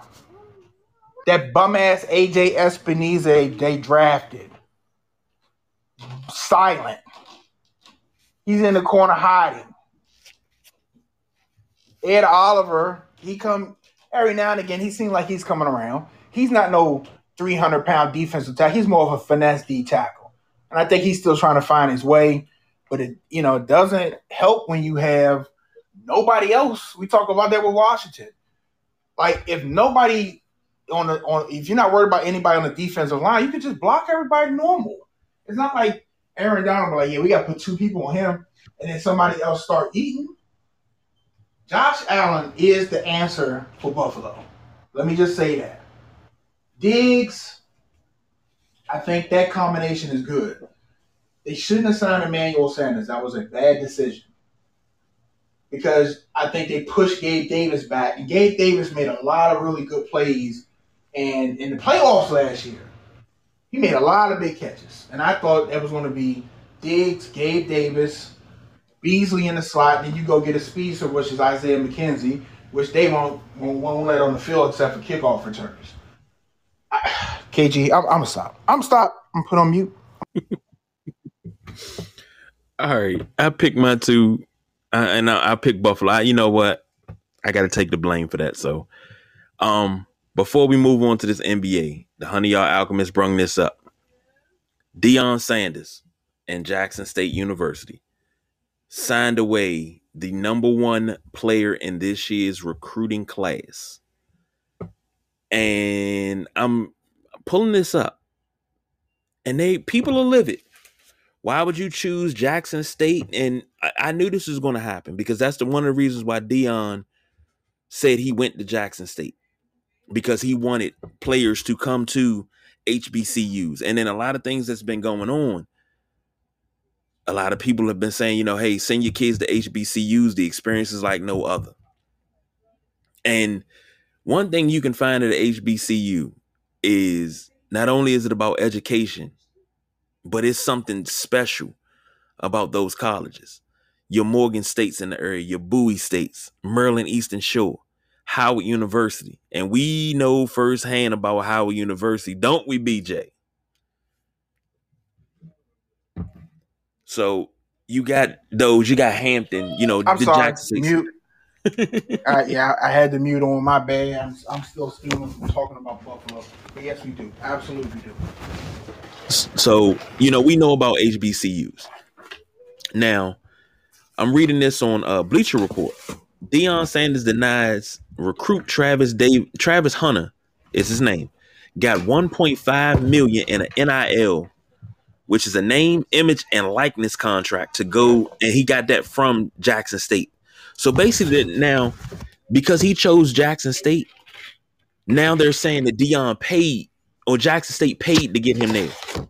That bum-ass A J Espineza they drafted. Silent. He's in the corner hiding. Ed Oliver, he come every now and again, he seems like he's coming around. He's not no three hundred pound defensive tackle. He's more of a finesse D tackle. And I think he's still trying to find his way. But, it, you know, it doesn't help when you have nobody else. We talk about that with Washington. Like, if nobody... On the, on, if you're not worried about anybody on the defensive line, you can just block everybody normal. It's not like Aaron Donald, like, yeah, we got to put two people on him and then somebody else start eating. Josh Allen is the answer for Buffalo. Let me just say that. Diggs, I think that combination is good. They shouldn't have signed Emmanuel Sanders. That was a bad decision. Because I think they pushed Gabe Davis back. And Gabe Davis made a lot of really good plays. And in the playoffs last year, he made a lot of big catches. And I thought that was going to be Diggs, Gabe Davis, Beasley in the slot. Then you go get a speedster, which is Isaiah McKenzie, which they won't, won't, won't let on the field except for kickoff returns. I, K G, I'm, I'm going to stop. I'm going to stop. I'm going to put on mute. All right. I picked my two, uh, and I, I picked Buffalo. I, you know what? I got to take the blame for that. So, um... before we move on to this N B A, the Honey Y'all Alchemist brung this up. Deion Sanders and Jackson State University signed away the number one player in this year's recruiting class. And I'm pulling this up. And they people are livid. Why would you choose Jackson State? And I, I knew this was going to happen because that's the one of the reasons why Deion said he went to Jackson State. Because he wanted players to come to H B C Us. And then a lot of things that's been going on, a lot of people have been saying, you know, hey, send your kids to H B C Us. The experience is like no other. And one thing you can find at an H B C U is not only is it about education, but it's something special about those colleges. Your Morgan State's in the area, your Bowie State's, Maryland Eastern Shore, Howard University. And we know firsthand about Howard University, don't we, B J? So you got those, you got Hampton, you know, I'm the sorry, Jackson. Mute. uh, yeah, I had the mute on, my bad. I'm, I'm still stealing from talking about Buffalo. But yes, we do. Absolutely do. So, you know, we know about H B C Us. Now, I'm reading this on uh, Bleacher Report. Deion Sanders denies recruit Travis Dave, Travis Hunter is his name, got one point five million dollars in an N I L, which is a name, image, and likeness contract to go, and he got that from Jackson State. So basically now, because he chose Jackson State, now they're saying that Deion paid, or Jackson State paid to get him there,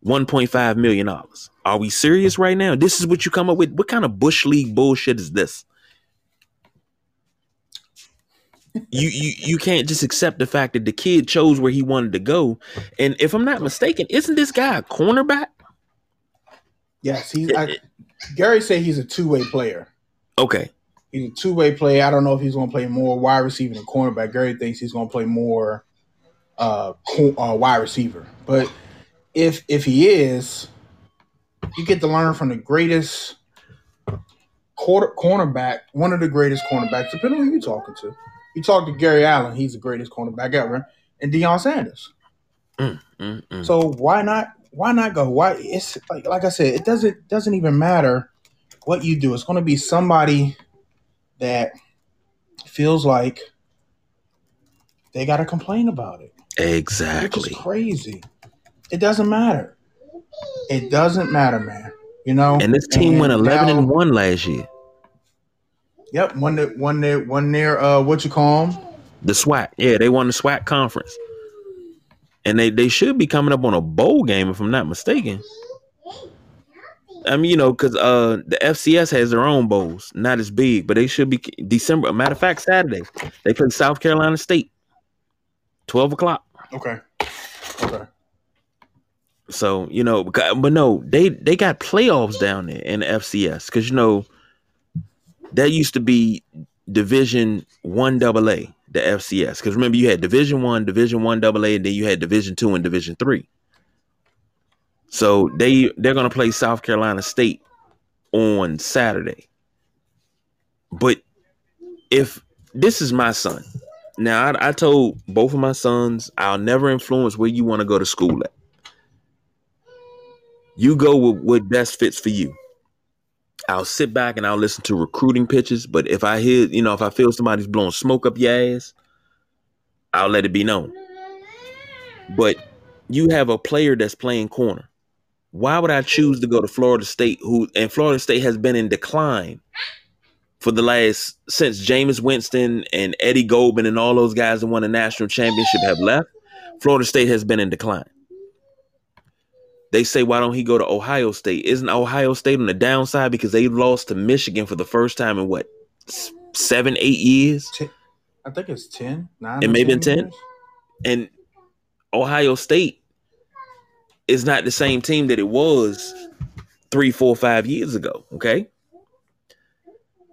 one point five million dollars. Are we serious right now? This is what you come up with? What kind of Bush League bullshit is this? You, you you can't just accept the fact that the kid chose where he wanted to go. And if I'm not mistaken, isn't this guy a cornerback? Yes. He's, I, Gary said he's a two-way player. Okay. He's a two-way player. I don't know if he's going to play more wide receiver than cornerback. Gary thinks he's going to play more uh, wide receiver. But if if he is, you get to learn from the greatest quarter, cornerback, one of the greatest cornerbacks, depending on who you're talking to. You talk to Gary Allen, he's the greatest cornerback ever, and Deion Sanders. Mm, mm, mm. So why not? Why not go? Why it's like like I said, it doesn't doesn't even matter what you do. It's going to be somebody that feels like they got to complain about it. Exactly, which is crazy. It doesn't matter. It doesn't matter, man. You know. And this team and went eleven now, and one last year. Yep, one that one there, one there. Uh, what you call them? The SWAC. Yeah, they won the SWAC conference, and they, they should be coming up on a bowl game if I'm not mistaken. I mean, you know, because uh, the F C S has their own bowls, not as big, but they should be December. Matter of fact, Saturday they play South Carolina State, twelve o'clock. Okay. Okay. So you know, but no, they they got playoffs down there in the F C S because you know. That used to be Division One Double A, the F C S. Because remember, you had Division One, Division One Double A, and then you had Division Two and Division Three. So they they're gonna play South Carolina State on Saturday. But if this is my son, now I, I told both of my sons, I'll never influence where you want to go to school at. You go with what best fits for you. I'll sit back and I'll listen to recruiting pitches. But if I hear, you know, if I feel somebody's blowing smoke up your ass, I'll let it be known. But you have a player that's playing corner. Why would I choose to go to Florida State, who and Florida State has been in decline for the last since Jameis Winston and Eddie Goldman and all those guys that won a national championship have left? Florida State has been in decline. They say, why don't he go to Ohio State? Isn't Ohio State on the downside because they lost to Michigan for the first time in, what, seven, eight years? I think it's ten. Nine it may have been ten. Years. And Ohio State is not the same team that it was three, four, five years ago, okay?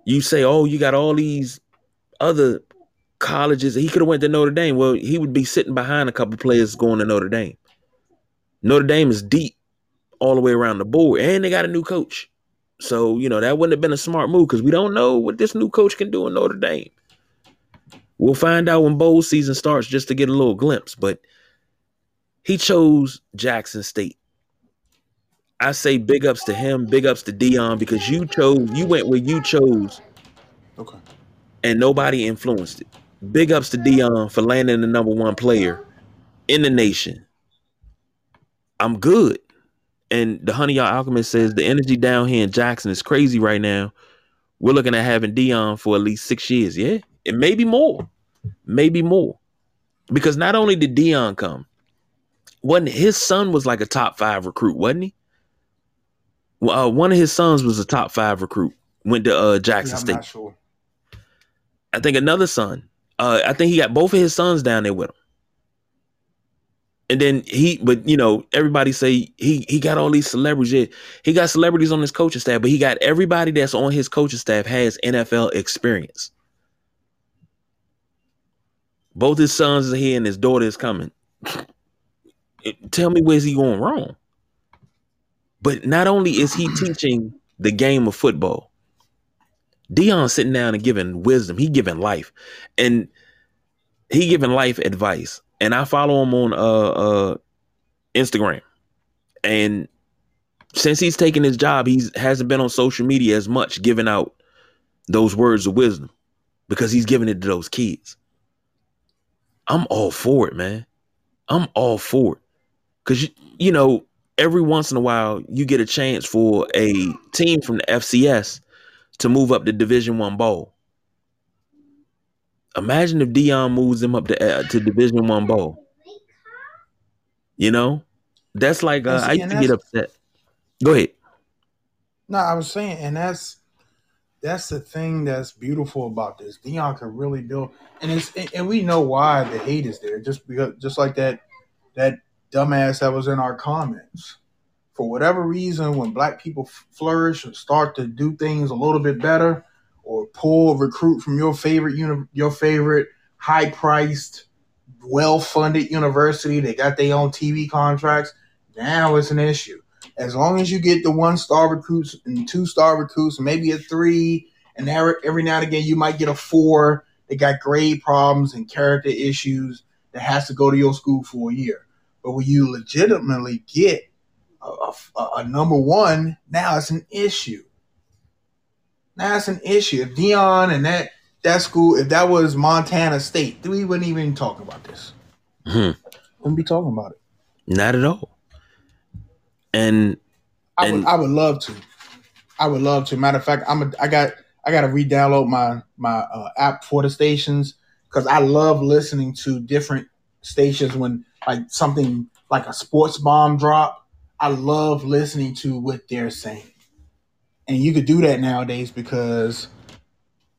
You say, oh, you got all these other colleges. He could have went to Notre Dame. Well, he would be sitting behind a couple players going to Notre Dame. Notre Dame is deep all the way around the board, and they got a new coach. So, you know, that wouldn't have been a smart move because we don't know what this new coach can do in Notre Dame. We'll find out when bowl season starts just to get a little glimpse. But he chose Jackson State. I say big ups to him, big ups to Deion because you chose, you went where you chose, okay, and nobody influenced it. Big ups to Deion for landing the number one player in the nation. I'm good. And the Honey Y'all Alchemist says the energy down here in Jackson is crazy right now. We're looking at having Deion for at least six years. Yeah. It may be more. Maybe more. Because not only did Deion come, wasn't his son was like a top five recruit, wasn't he? Well, uh, one of his sons was a top five recruit. Went to uh, Jackson yeah, State. I'm not sure. I think another son. Uh, I think he got both of his sons down there with him. And then he, but you know, everybody say he he got all these celebrities. He got celebrities on his coaching staff, but he got everybody that's on his coaching staff has N F L experience. Both his sons are here and his daughter is coming. Tell me where's he going wrong? But not only is he teaching the game of football, Deion's sitting down and giving wisdom. He giving life, and he giving life advice. And I follow him on uh, uh, Instagram. And since he's taken his job, he hasn't been on social media as much, giving out those words of wisdom because he's giving it to those kids. I'm all for it, man. I'm all for it. Because, you, you know, every once in a while, you get a chance for a team from the F C S to move up the Division One Bowl. Imagine if Deion moves him up to uh, to Division One Bowl. You know, that's like uh, see, I used to get upset. Go ahead. No, I was saying, and that's that's the thing that's beautiful about this. Deion can really build, and it's and we know why the hate is there. Just because, just like that that dumbass that was in our comments. For whatever reason, when black people f- flourish and start to do things a little bit better, or pull recruit from your favorite uni- your favorite high-priced, well-funded university, they got their own T V contracts. Now it's an issue. As long as you get the one-star recruits and two-star recruits, maybe a three, and every now and again you might get a four. They got grade problems and character issues that has to go to your school for a year. But when you legitimately get A, a, a number one, now it's an issue. Now it's an issue. If Deion and that that school, if that was Montana State, we wouldn't even talk about this. Mm-hmm. Wouldn't be talking about it. Not at all. And I and, would I would love to. I would love to. Matter of fact, I'm a, I got I got to re-download my my uh, app for the stations because I love listening to different stations when like something like a sports bomb drop. I love listening to what they're saying. And you could do that nowadays because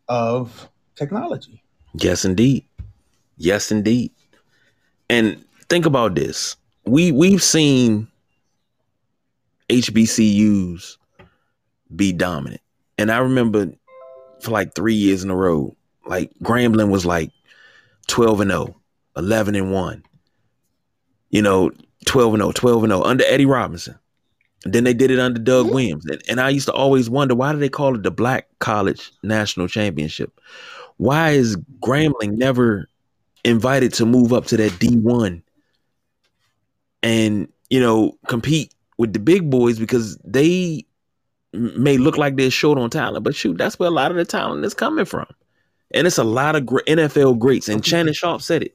of technology. Yes, indeed. Yes, indeed. And think about this. We, we've seen H B C Us be dominant. And I remember for like three years in a row, like Grambling was like twelve and oh, eleven and one, you know, twelve and oh, twelve and oh under Eddie Robinson. Then they did it under Doug Williams. And, and I used to always wonder, why do they call it the Black College National Championship? Why is Grambling never invited to move up to that D one and, you know, compete with the big boys? Because they may look like they're short on talent, but shoot, that's where a lot of the talent is coming from. And it's a lot of N F L greats. And Shannon Sharp said it.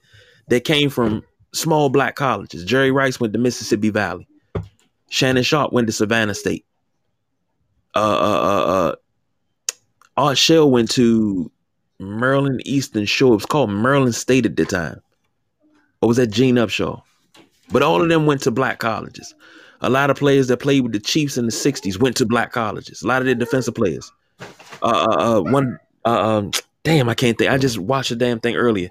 They came from small black colleges. Jerry Rice went to Mississippi Valley. Shannon Sharp went to Savannah State. Uh, uh, uh, uh, Art Shell went to Maryland Eastern Shore. It was called Maryland State at the time. Or was that Gene Upshaw? But all of them went to black colleges. A lot of players that played with the Chiefs in the sixties went to black colleges. A lot of their defensive players. Uh, uh, uh, one, uh, um, damn, I can't think. I just watched a damn thing earlier.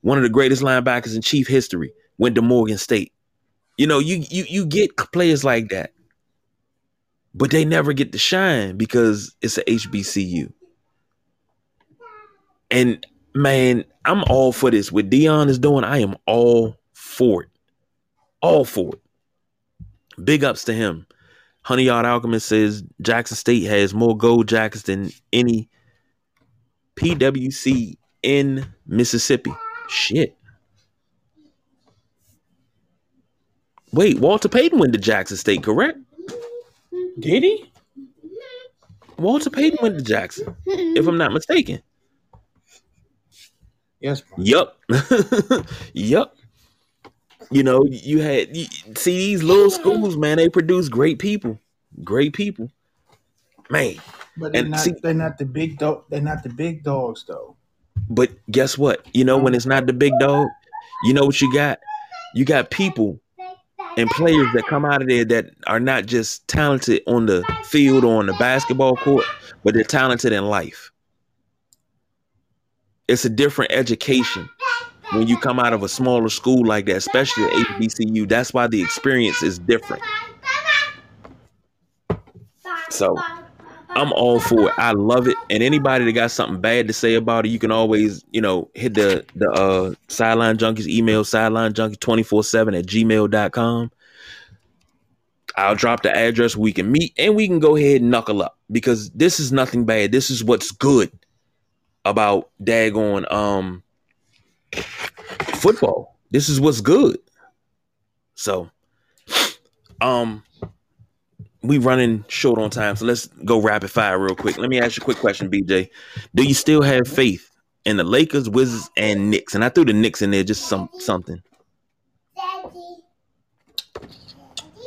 One of the greatest linebackers in Chief history went to Morgan State. You know, you you you get players like that, but they never get to shine because it's an H B C U. And man, I'm all for this. What Deion is doing, I am all for it. All for it. Big ups to him. Honey Yard Alchemist says Jackson State has more gold jackets than any P W C in Mississippi. Shit. Wait, Walter Payton went to Jackson State, correct? Did he? Walter Payton went to Jackson, if I'm not mistaken. Yes. Yup. Yup. You know, you had, you, see these little schools, man, they produce great people. Great people. Man. But they're, and not, see, they're not the big dog, they're not the big dogs though. But guess what? You know, when it's not the big dog, you know what you got? You got people and players that come out of there that are not just talented on the field or on the basketball court, but they're talented in life. It's a different education when you come out of a smaller school like that, especially at H B C U. That's why the experience is different. So I'm all for it. I love it. And anybody that got something bad to say about it, you can always, you know, hit the the uh, Sideline Junkies email, sideline junkie two four seven at gmail dot com. I'll drop the address. We can meet and we can go ahead and knuckle up, because this is nothing bad. This is what's good about daggone um, football. This is what's good. So, um. we running short on time, so let's go rapid fire real quick. Let me ask you a quick question, B J. Do you still have faith in the Lakers, Wizards, and Knicks? And I threw the Knicks in there, just some something.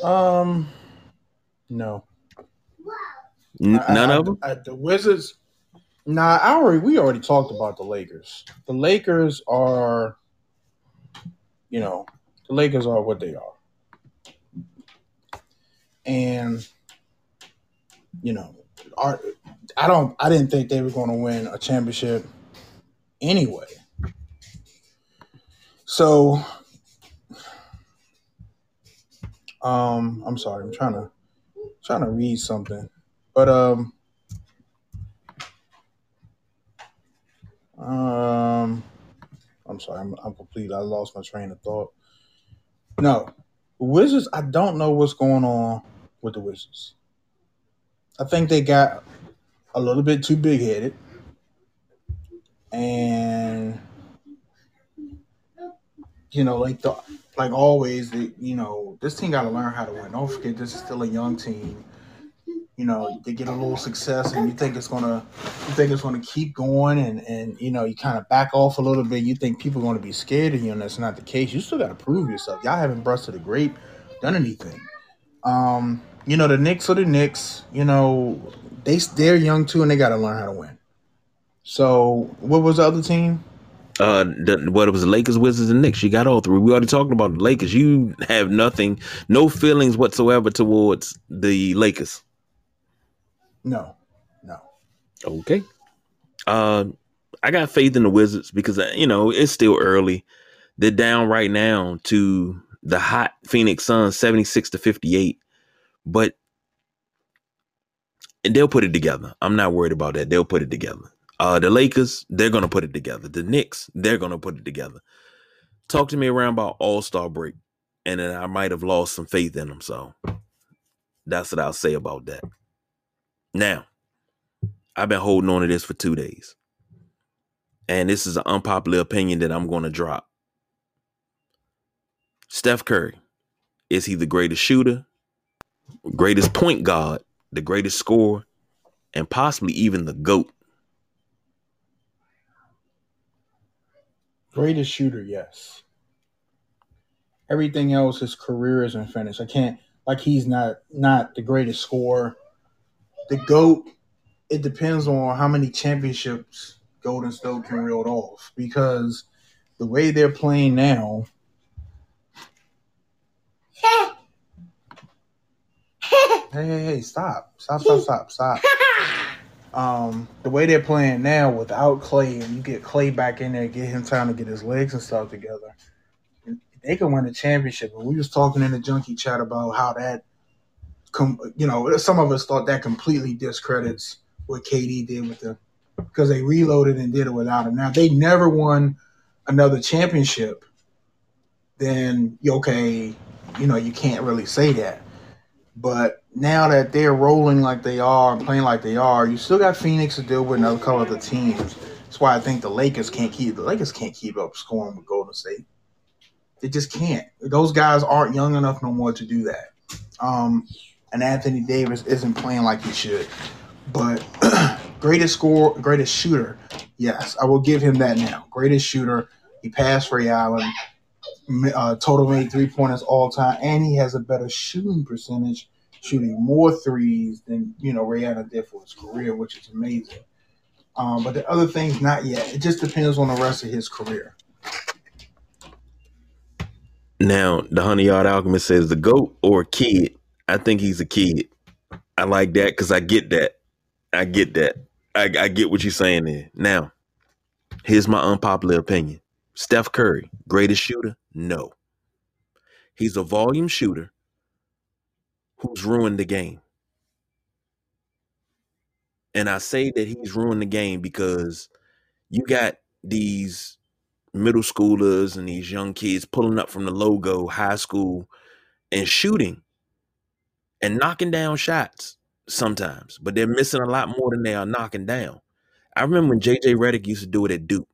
Um, no. N- none I, I, of them? I, the Wizards. Nah, I already, we already talked about the Lakers. The Lakers are, you know, the Lakers are what they are. And, you know, our, I don't. I didn't think they were going to win a championship anyway. So, um, I'm sorry. I'm trying to trying to read something, but um, um, I'm sorry. I'm, I'm complete. I lost my train of thought. No, Wizards. I don't know what's going on with the Wizards. I think they got a little bit too big-headed, and you know, like the like always, the, you know, this team got to learn how to win. Don't forget, this is still a young team. You know, they get a little success, and you think it's gonna, you think it's gonna keep going, and and you know, you kind of back off a little bit. You think people are gonna be scared of you, and that's not the case. You still gotta prove yourself. Y'all haven't busted a grape, done anything. Um, you know, the Knicks are the Knicks. You know, they, they're young, too, and they got to learn how to win. So, what was the other team? Uh, the, what it was the Lakers, Wizards, and Knicks. You got all three. We already talked about the Lakers. You have nothing, no feelings whatsoever towards the Lakers. No, no. Okay. Uh, I got faith in the Wizards because, you know, it's still early. They're down right now to the hot Phoenix Suns, seventy-six to fifty-eight, but and they'll put it together. I'm not worried about that. They'll put it together. Uh, the Lakers, they're going to put it together. The Knicks, they're going to put it together. Talk to me around about All-Star break, and then I might have lost some faith in them, so that's what I'll say about that. Now, I've been holding on to this for two days, and this is an unpopular opinion that I'm going to drop. Steph Curry, is he the greatest shooter, greatest point guard, the greatest scorer, and possibly even the GOAT? Greatest shooter, yes. Everything else, his career isn't finished. I can't, like, he's not not the greatest scorer. The GOAT, it depends on how many championships Golden State can reel off, because the way they're playing now, Hey, hey, hey, stop. Stop, stop, stop, stop. Um, the way they're playing now without Clay, and you get Clay back in there, get him time to get his legs and stuff together, they can win a championship. And we was talking in the junkie chat about how that, com- you know, some of us thought that completely discredits what K D did with them, because they reloaded and did it without him. Now, they never won another championship. Then, okay, you know, you can't really say that. But now that they're rolling like they are and playing like they are, you still got Phoenix to deal with and other couple other teams. That's why I think the Lakers can't keep the Lakers can't keep up scoring with Golden State. They just can't. Those guys aren't young enough no more to do that. Um, and Anthony Davis isn't playing like he should. But greatest scorer, greatest shooter, yes, I will give him that now. Greatest shooter. He passed Ray Allen. Uh, total made three-pointers all time, and he has a better shooting percentage, shooting more threes than, you know, Ray Allen did for his career, which is amazing. Um, but the other things, not yet. It just depends on the rest of his career. Now, the one hundred yard Alchemist says, the GOAT or kid? I think he's a kid. I like that because I get that. I get that. I, I get what you're saying there. Now, here's my unpopular opinion. Steph Curry, greatest shooter? No. He's a volume shooter who's ruined the game. And I say that he's ruined the game because you got these middle schoolers and these young kids pulling up from the logo high school and shooting and knocking down shots sometimes, but they're missing a lot more than they are knocking down. I remember when J J Redick used to do it at Duke,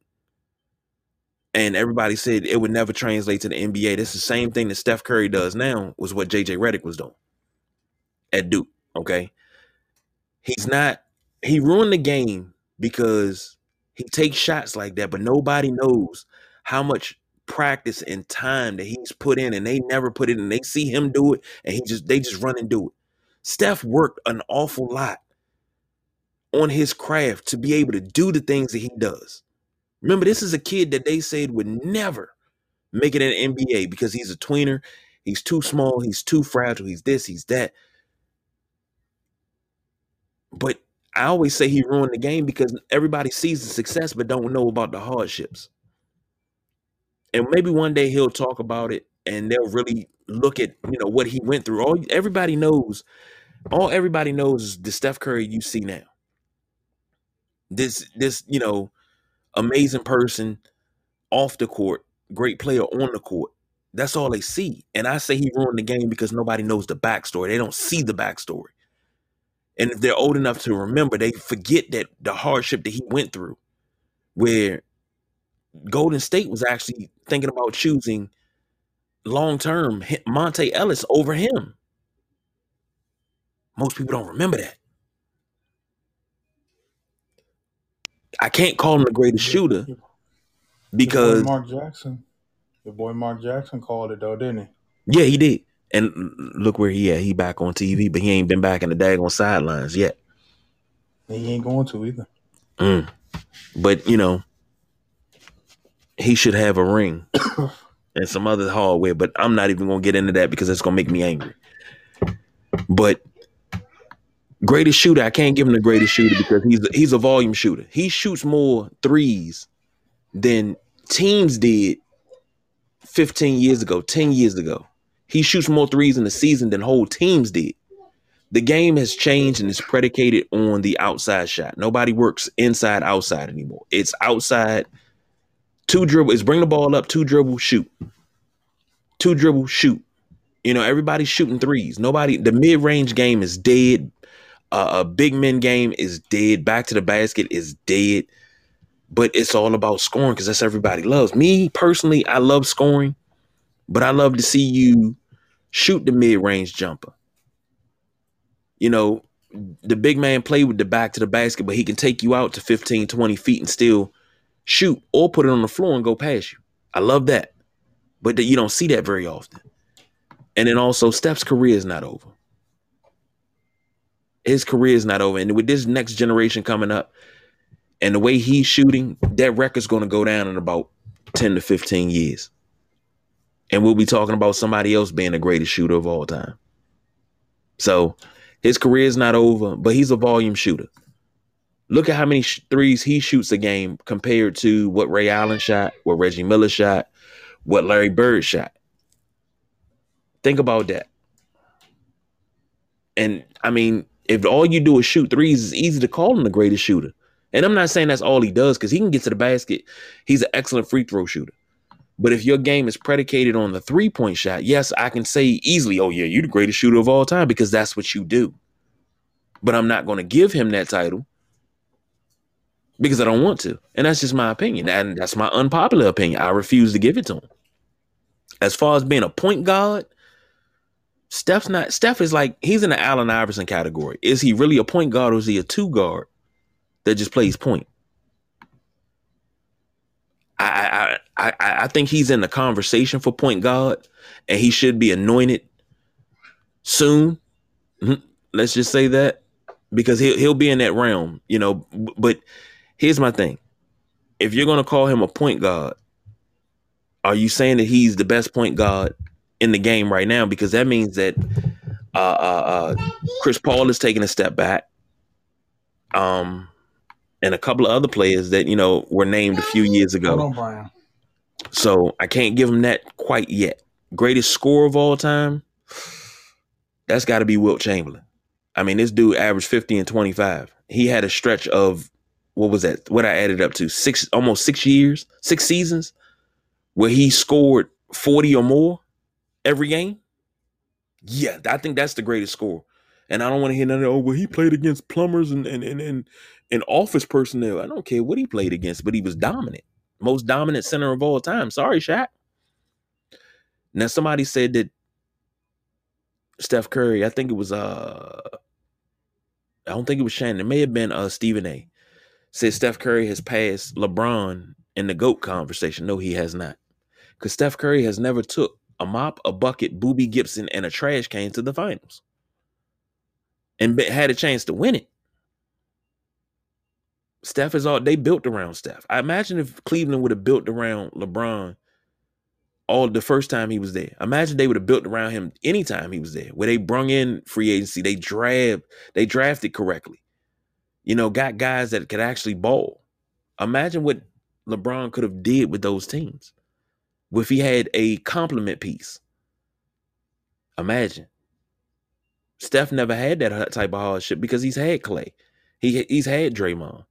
and everybody said it would never translate to the N B A. That's the same thing that Steph Curry does now was what J J Redick was doing at Duke. Okay. He's not, he ruined the game because he takes shots like that, but nobody knows how much practice and time that he's put in, and they never put it in. They see him do it, and he just they just run and do it. Steph worked an awful lot on his craft to be able to do the things that he does. Remember, this is a kid that they said would never make it in the N B A because he's a tweener, he's too small, he's too fragile, he's this, he's that. But I always say he ruined the game because everybody sees the success but don't know about the hardships. And maybe one day he'll talk about it and they'll really look at, you know, what he went through. All everybody knows, all everybody knows is the Steph Curry you see now. This this, you know, amazing person off the court, great player on the court. That's all they see. And I say he ruined the game because nobody knows the backstory. They don't see the backstory. And if they're old enough to remember, they forget that the hardship that he went through, where Golden State was actually thinking about choosing long-term Monte Ellis over him. Most people don't remember that. I can't call him the greatest shooter because your boy Mark Jackson. Your boy Mark Jackson called it though, didn't he? Yeah, he did. And look where he at. He back on T V, but he ain't been back in the daggone sidelines yet. And he ain't going to either. Mm. But, you know, he should have a ring and some other hardware, but I'm not even going to get into that because that's going to make me angry. But greatest shooter, I can't give him the greatest shooter because he's a, he's a volume shooter. He shoots more threes than teams did fifteen years ago, ten years ago. He shoots more threes in the season than whole teams did. The game has changed and is predicated on the outside shot. Nobody works inside, outside anymore. It's outside, two dribble, it's bring the ball up, two dribble, shoot. Two dribble, shoot. You know, everybody's shooting threes. Nobody, the mid-range game is dead. Uh, a big men game is dead. Back to the basket is dead. But it's all about scoring because that's everybody loves. Me, personally, I love scoring, but I love to see you shoot the mid-range jumper. You know, the big man play with the back to the basket, but he can take you out to fifteen, twenty feet and still shoot or put it on the floor and go past you. I love that. But you don't see that very often. And then also, Steph's career is not over. His career is not over. And with this next generation coming up and the way he's shooting, that record's going to go down in about ten to fifteen years. And we'll be talking about somebody else being the greatest shooter of all time. So his career is not over, but he's a volume shooter. Look at how many sh- threes he shoots a game compared to what Ray Allen shot, what Reggie Miller shot, what Larry Bird shot. Think about that. And, I mean, if all you do is shoot threes, it's easy to call him the greatest shooter. And I'm not saying that's all he does because he can get to the basket. He's an excellent free throw shooter. But if your game is predicated on the three-point shot, yes, I can say easily, oh, yeah, you're the greatest shooter of all time because that's what you do. But I'm not going to give him that title because I don't want to. And that's just my opinion. And that's my unpopular opinion. I refuse to give it to him. As far as being a point guard, Steph's not. Steph is like, he's in the Allen Iverson category. Is he really a point guard or is he a two guard that just plays point? I, I I I think he's in the conversation for point guard, and he should be anointed soon. Let's just say that because he'll he'll be in that realm, you know. But here's my thing: if you're gonna call him a point guard, are you saying that he's the best point guard in the game right now? Because that means that uh, uh, uh, Chris Paul is taking a step back. Um, and a couple of other players that, you know, were named a few years ago. Hold on, Brian. So I can't give him that quite yet. Greatest scorer of all time, that's got to be Wilt Chamberlain. I mean, this dude averaged fifty and twenty-five. He had a stretch of, what was that? What I added up to? Six, almost six years, six seasons where he scored forty or more every game. Yeah, I think that's the greatest scorer. And I don't want to hear none of that, oh, well, he played against plumbers and and and and, and office personnel. I don't care what he played against, but he was dominant. Most dominant center of all time. Sorry, Shaq. Now, somebody said that Steph Curry, I think it was, uh, I don't think it was Shannon. It may have been uh, Stephen A. Said Steph Curry has passed LeBron in the GOAT conversation. No, he has not. Because Steph Curry has never took a mop, a bucket, Boobie Gibson, and a trash can to the finals and had a chance to win it. Steph is all, they built around Steph. I imagine if Cleveland would have built around LeBron all the first time he was there. Imagine they would have built around him anytime he was there, where they brung in free agency, they draft, they drafted correctly, you know, got guys that could actually ball. Imagine what LeBron could have did with those teams if he had a compliment piece. Imagine. Steph never had that type of hardship because he's had Clay. He, he's had Draymond.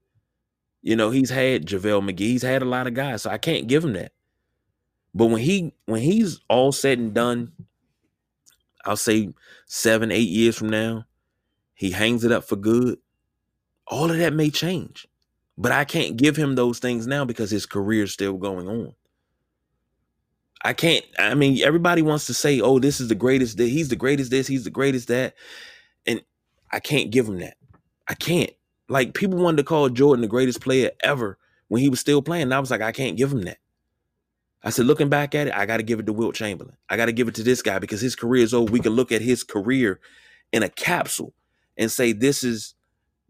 You know, he's had JaVale McGee. He's had a lot of guys, so I can't give him that. But when he when he's all said and done, I'll say seven, eight years from now, he hangs it up for good. All of that may change. But I can't give him those things now because his career is still going on. I can't, I mean, everybody wants to say, oh, this is the greatest, he's the greatest this, he's the greatest that. And I can't give him that. I can't. Like, people wanted to call Jordan the greatest player ever when he was still playing. And I was like, I can't give him that. I said, looking back at it, I got to give it to Wilt Chamberlain. I got to give it to this guy because his career is over. We can look at his career in a capsule and say, this is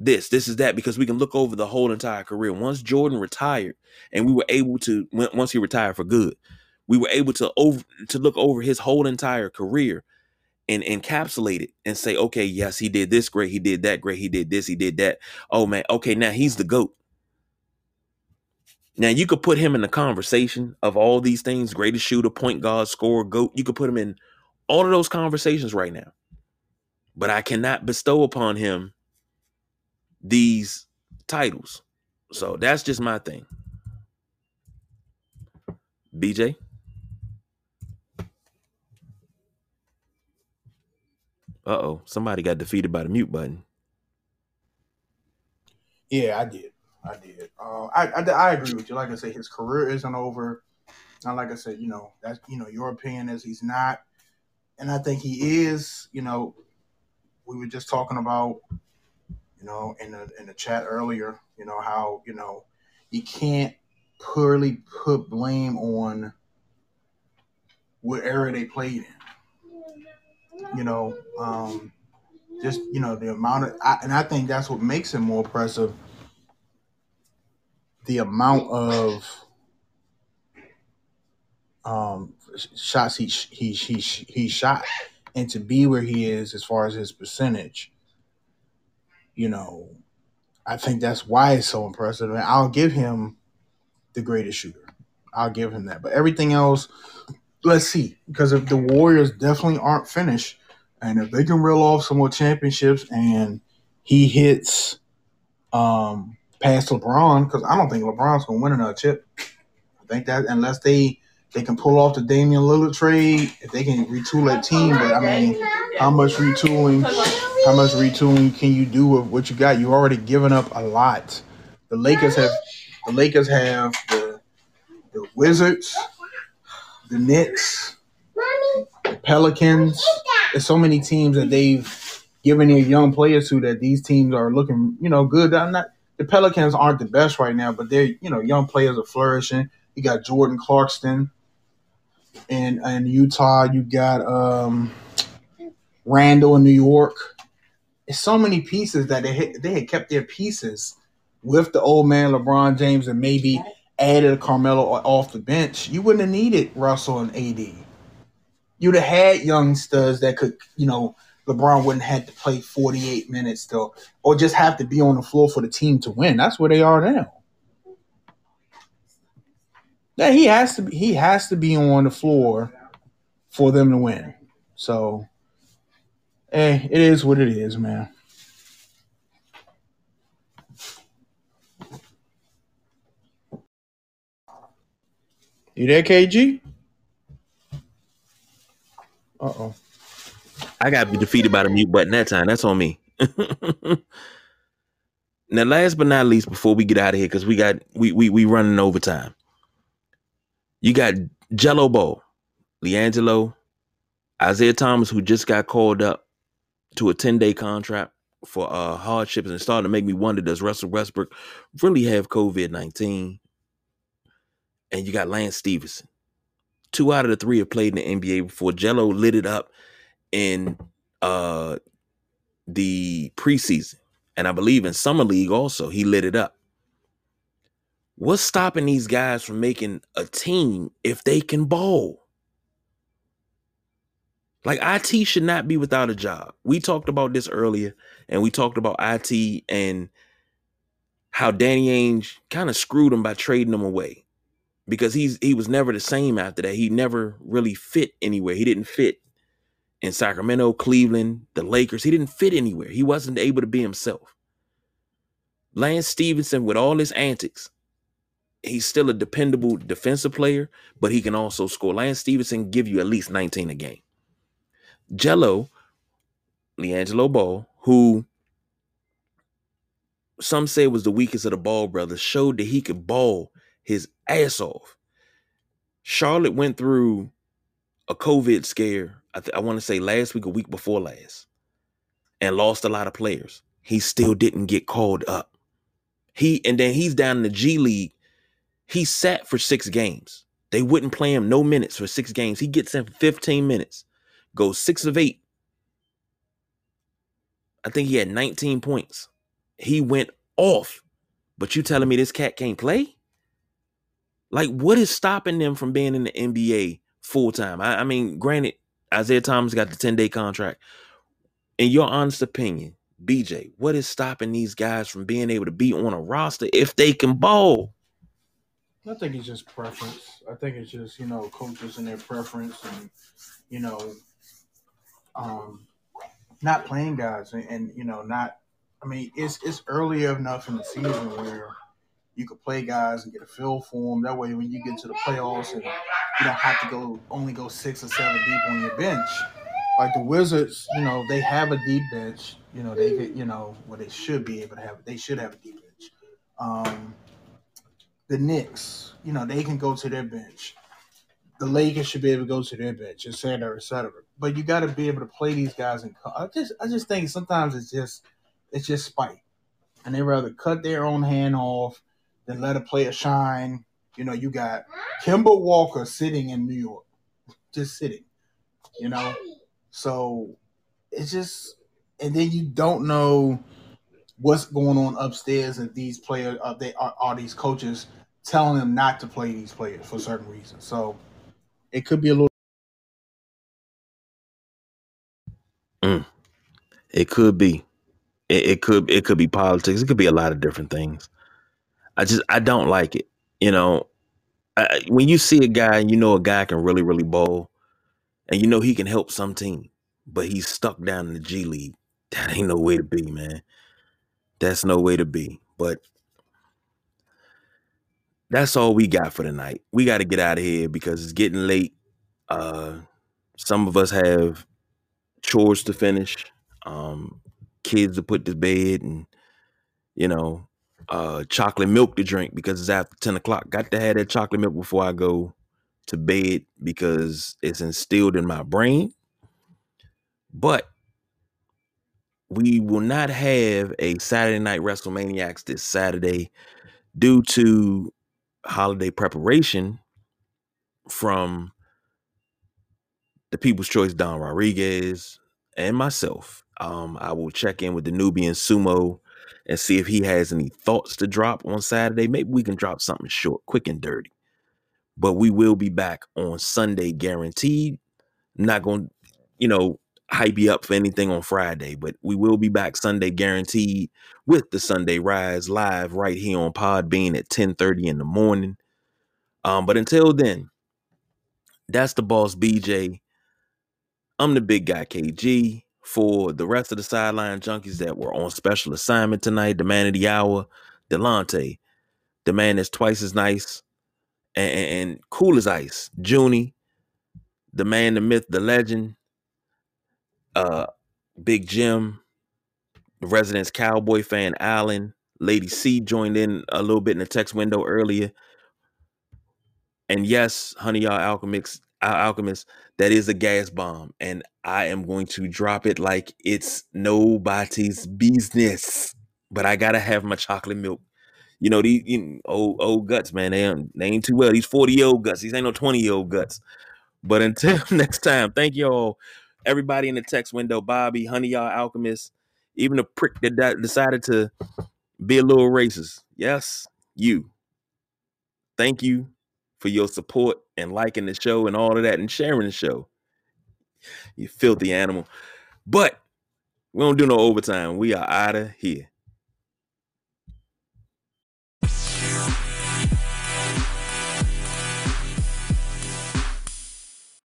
this, this is that, because we can look over the whole entire career. Once Jordan retired and we were able to, once he retired for good, we were able to over to look over his whole entire career and encapsulate it and say, okay, yes, he did this great, he did that great, he did this, he did that. Oh, man, okay, now he's the GOAT. Now, you could put him in the conversation of all these things, greatest shooter, point guard, scorer, GOAT. You could put him in all of those conversations right now. But I cannot bestow upon him these titles. So that's just my thing. B J? Uh-oh, somebody got defeated by the mute button. Yeah, I did. I did. Uh, I, I I agree with you. Like I said, his career isn't over. And like I said, you know, that's, you know, your opinion is he's not. And I think he is. You know, we were just talking about, you know, in the, in the chat earlier, you know, how, you know, you can't purely put blame on what era they played in. You know, um, just, you know, the amount of, I, and I think that's what makes him more impressive. The amount of um, shots he he he he shot, and to be where he is as far as his percentage, you know, I think that's why it's so impressive. And I'll give him the greatest shooter. I'll give him that. But everything else, let's see, because if the Warriors definitely aren't finished, and if they can reel off some more championships, and he hits, um. past LeBron, because I don't think LeBron's going to win another chip. I think that unless they, they can pull off the Damian Lillard trade, if they can retool that team. But, I mean, how much retooling how much retooling can you do with what you got? You already given up a lot. The Lakers have the Lakers have the, the Wizards, the Knicks, the Pelicans. There's so many teams that they've given their young players to that these teams are looking, you know, good. I'm not The Pelicans aren't the best right now, but they're, you know, young players are flourishing. You got Jordan Clarkson in, in Utah. You got um, Randall in New York. It's so many pieces that they had, they had kept their pieces with the old man LeBron James, and maybe added a Carmelo off the bench, you wouldn't have needed Russell and A D. You'd have had young studs that could, you know, LeBron wouldn't have had to play forty-eight minutes though, or just have to be on the floor for the team to win. That's where they are now. Yeah, he has to be, he has to be on the floor for them to win. So, hey, it is what it is, man. You there, K G? Uh-oh. I got to be defeated by the mute button that time. That's on me. Now, last but not least, before we get out of here, because we got we we we running overtime. You got Jello Bow, LiAngelo, Isaiah Thomas, who just got called up to a ten-day contract for uh, hardships, and starting to make me wonder, does Russell Westbrook really have COVID nineteen? And you got Lance Stevenson. Two out of the three have played in the N B A before. Jello lit it up in uh, the preseason. And I believe in Summer League also, he lit it up. What's stopping these guys from making a team if they can ball? Like, I T should not be without a job. We talked about this earlier, and we talked about I T and how Danny Ainge kind of screwed him by trading him away. Because he's he was never the same after that. He never really fit anywhere. He didn't fit in Sacramento, Cleveland, the Lakers. He didn't fit anywhere. He wasn't able to be himself. Lance Stevenson, with all his antics, he's still a dependable defensive player, but he can also score. Lance Stevenson give you at least nineteen a game. Jello, LiAngelo Ball, who some say was the weakest of the Ball brothers, showed that he could ball his ass off. Charlotte went through a COVID scare, I, th- I want to say last week, a week before last, and lost a lot of players. He still didn't get called up. He and then he's down in the G League. He sat for six games. They wouldn't play him no minutes for six games. He gets in for fifteen minutes, goes six of eight. I think he had nineteen points. He went off. But you telling me this cat can't play? Like, what is stopping them from being in the N B A full-time? I, I mean, granted, Isaiah Thomas got the ten-day contract. In your honest opinion, B J, what is stopping these guys from being able to be on a roster if they can ball? I think it's just preference. I think it's just, you know, coaches and their preference and, you know, um, not playing guys and, and, you know, not – I mean, it's it's early enough in the season where – you could play guys and get a feel for them. That way, when you get to the playoffs, and you don't have to go only go six or seven deep on your bench. Like the Wizards, you know, they have a deep bench. You know, they could, you know, well, they should be able to have. They should have a deep bench. Um, the Knicks, you know, they can go to their bench. The Lakers should be able to go to their bench, et cetera, et cetera. But you got to be able to play these guys. And I just, I just think sometimes it's just, it's just spite, and they rather cut their own hand off then let a player shine. You know, you got Kemba Walker sitting in New York, just sitting, you know. So it's just – and then you don't know what's going on upstairs if these players uh, – they are, are these coaches telling them not to play these players for certain reasons. So it could be a little mm. – It could be. It, it could. It could be politics. It could be a lot of different things. I just, I don't like it. You know, I, when you see a guy, you know, a guy can really, really ball and you know, he can help some team, but he's stuck down in the G League. That ain't no way to be, man. That's no way to be, but that's all we got for tonight. We got to get out of here because it's getting late. Uh, some of us have chores to finish, um, kids to put to bed and, you know, Uh, chocolate milk to drink because it's after ten o'clock. Got to have that chocolate milk before I go to bed because it's instilled in my brain. But we will not have a Saturday Night WrestleManiacs this Saturday due to holiday preparation from the People's Choice Don Rodriguez and myself. Um, I will check in with the Nubian Sumo and see if he has any thoughts to drop on Saturday. Maybe we can drop something short, quick and dirty. But we will be back on Sunday, guaranteed. I'm not going to, you know, hype you up for anything on Friday, but we will be back Sunday, guaranteed, with the Sunday Rise live right here on Podbean at ten thirty in the morning. Um, but until then, that's the boss, B J. I'm the big guy, K G. For the rest of the sideline junkies that were on special assignment tonight, the man of the hour, Delonte, the man that's twice as nice and, and cool as ice, Junie, the man, the myth, the legend, uh, Big Jim, the residence cowboy fan, Allen, Lady C joined in a little bit in the text window earlier. And yes, honey, y'all alchemists, our alchemist, that is a gas bomb, and I am going to drop it like it's nobody's business. But I gotta have my chocolate milk. You know, these you know, old old guts, man. They ain't, they ain't too well. These forty-year-old guts. These ain't no twenty-year-old guts. But until next time, thank y'all, everybody in the text window, Bobby, honey, y'all alchemist, even a prick that decided to be a little racist. Yes, you. Thank you for your support and liking the show and all of that and sharing the show. You filthy animal. But we don't do no overtime. We are out of here.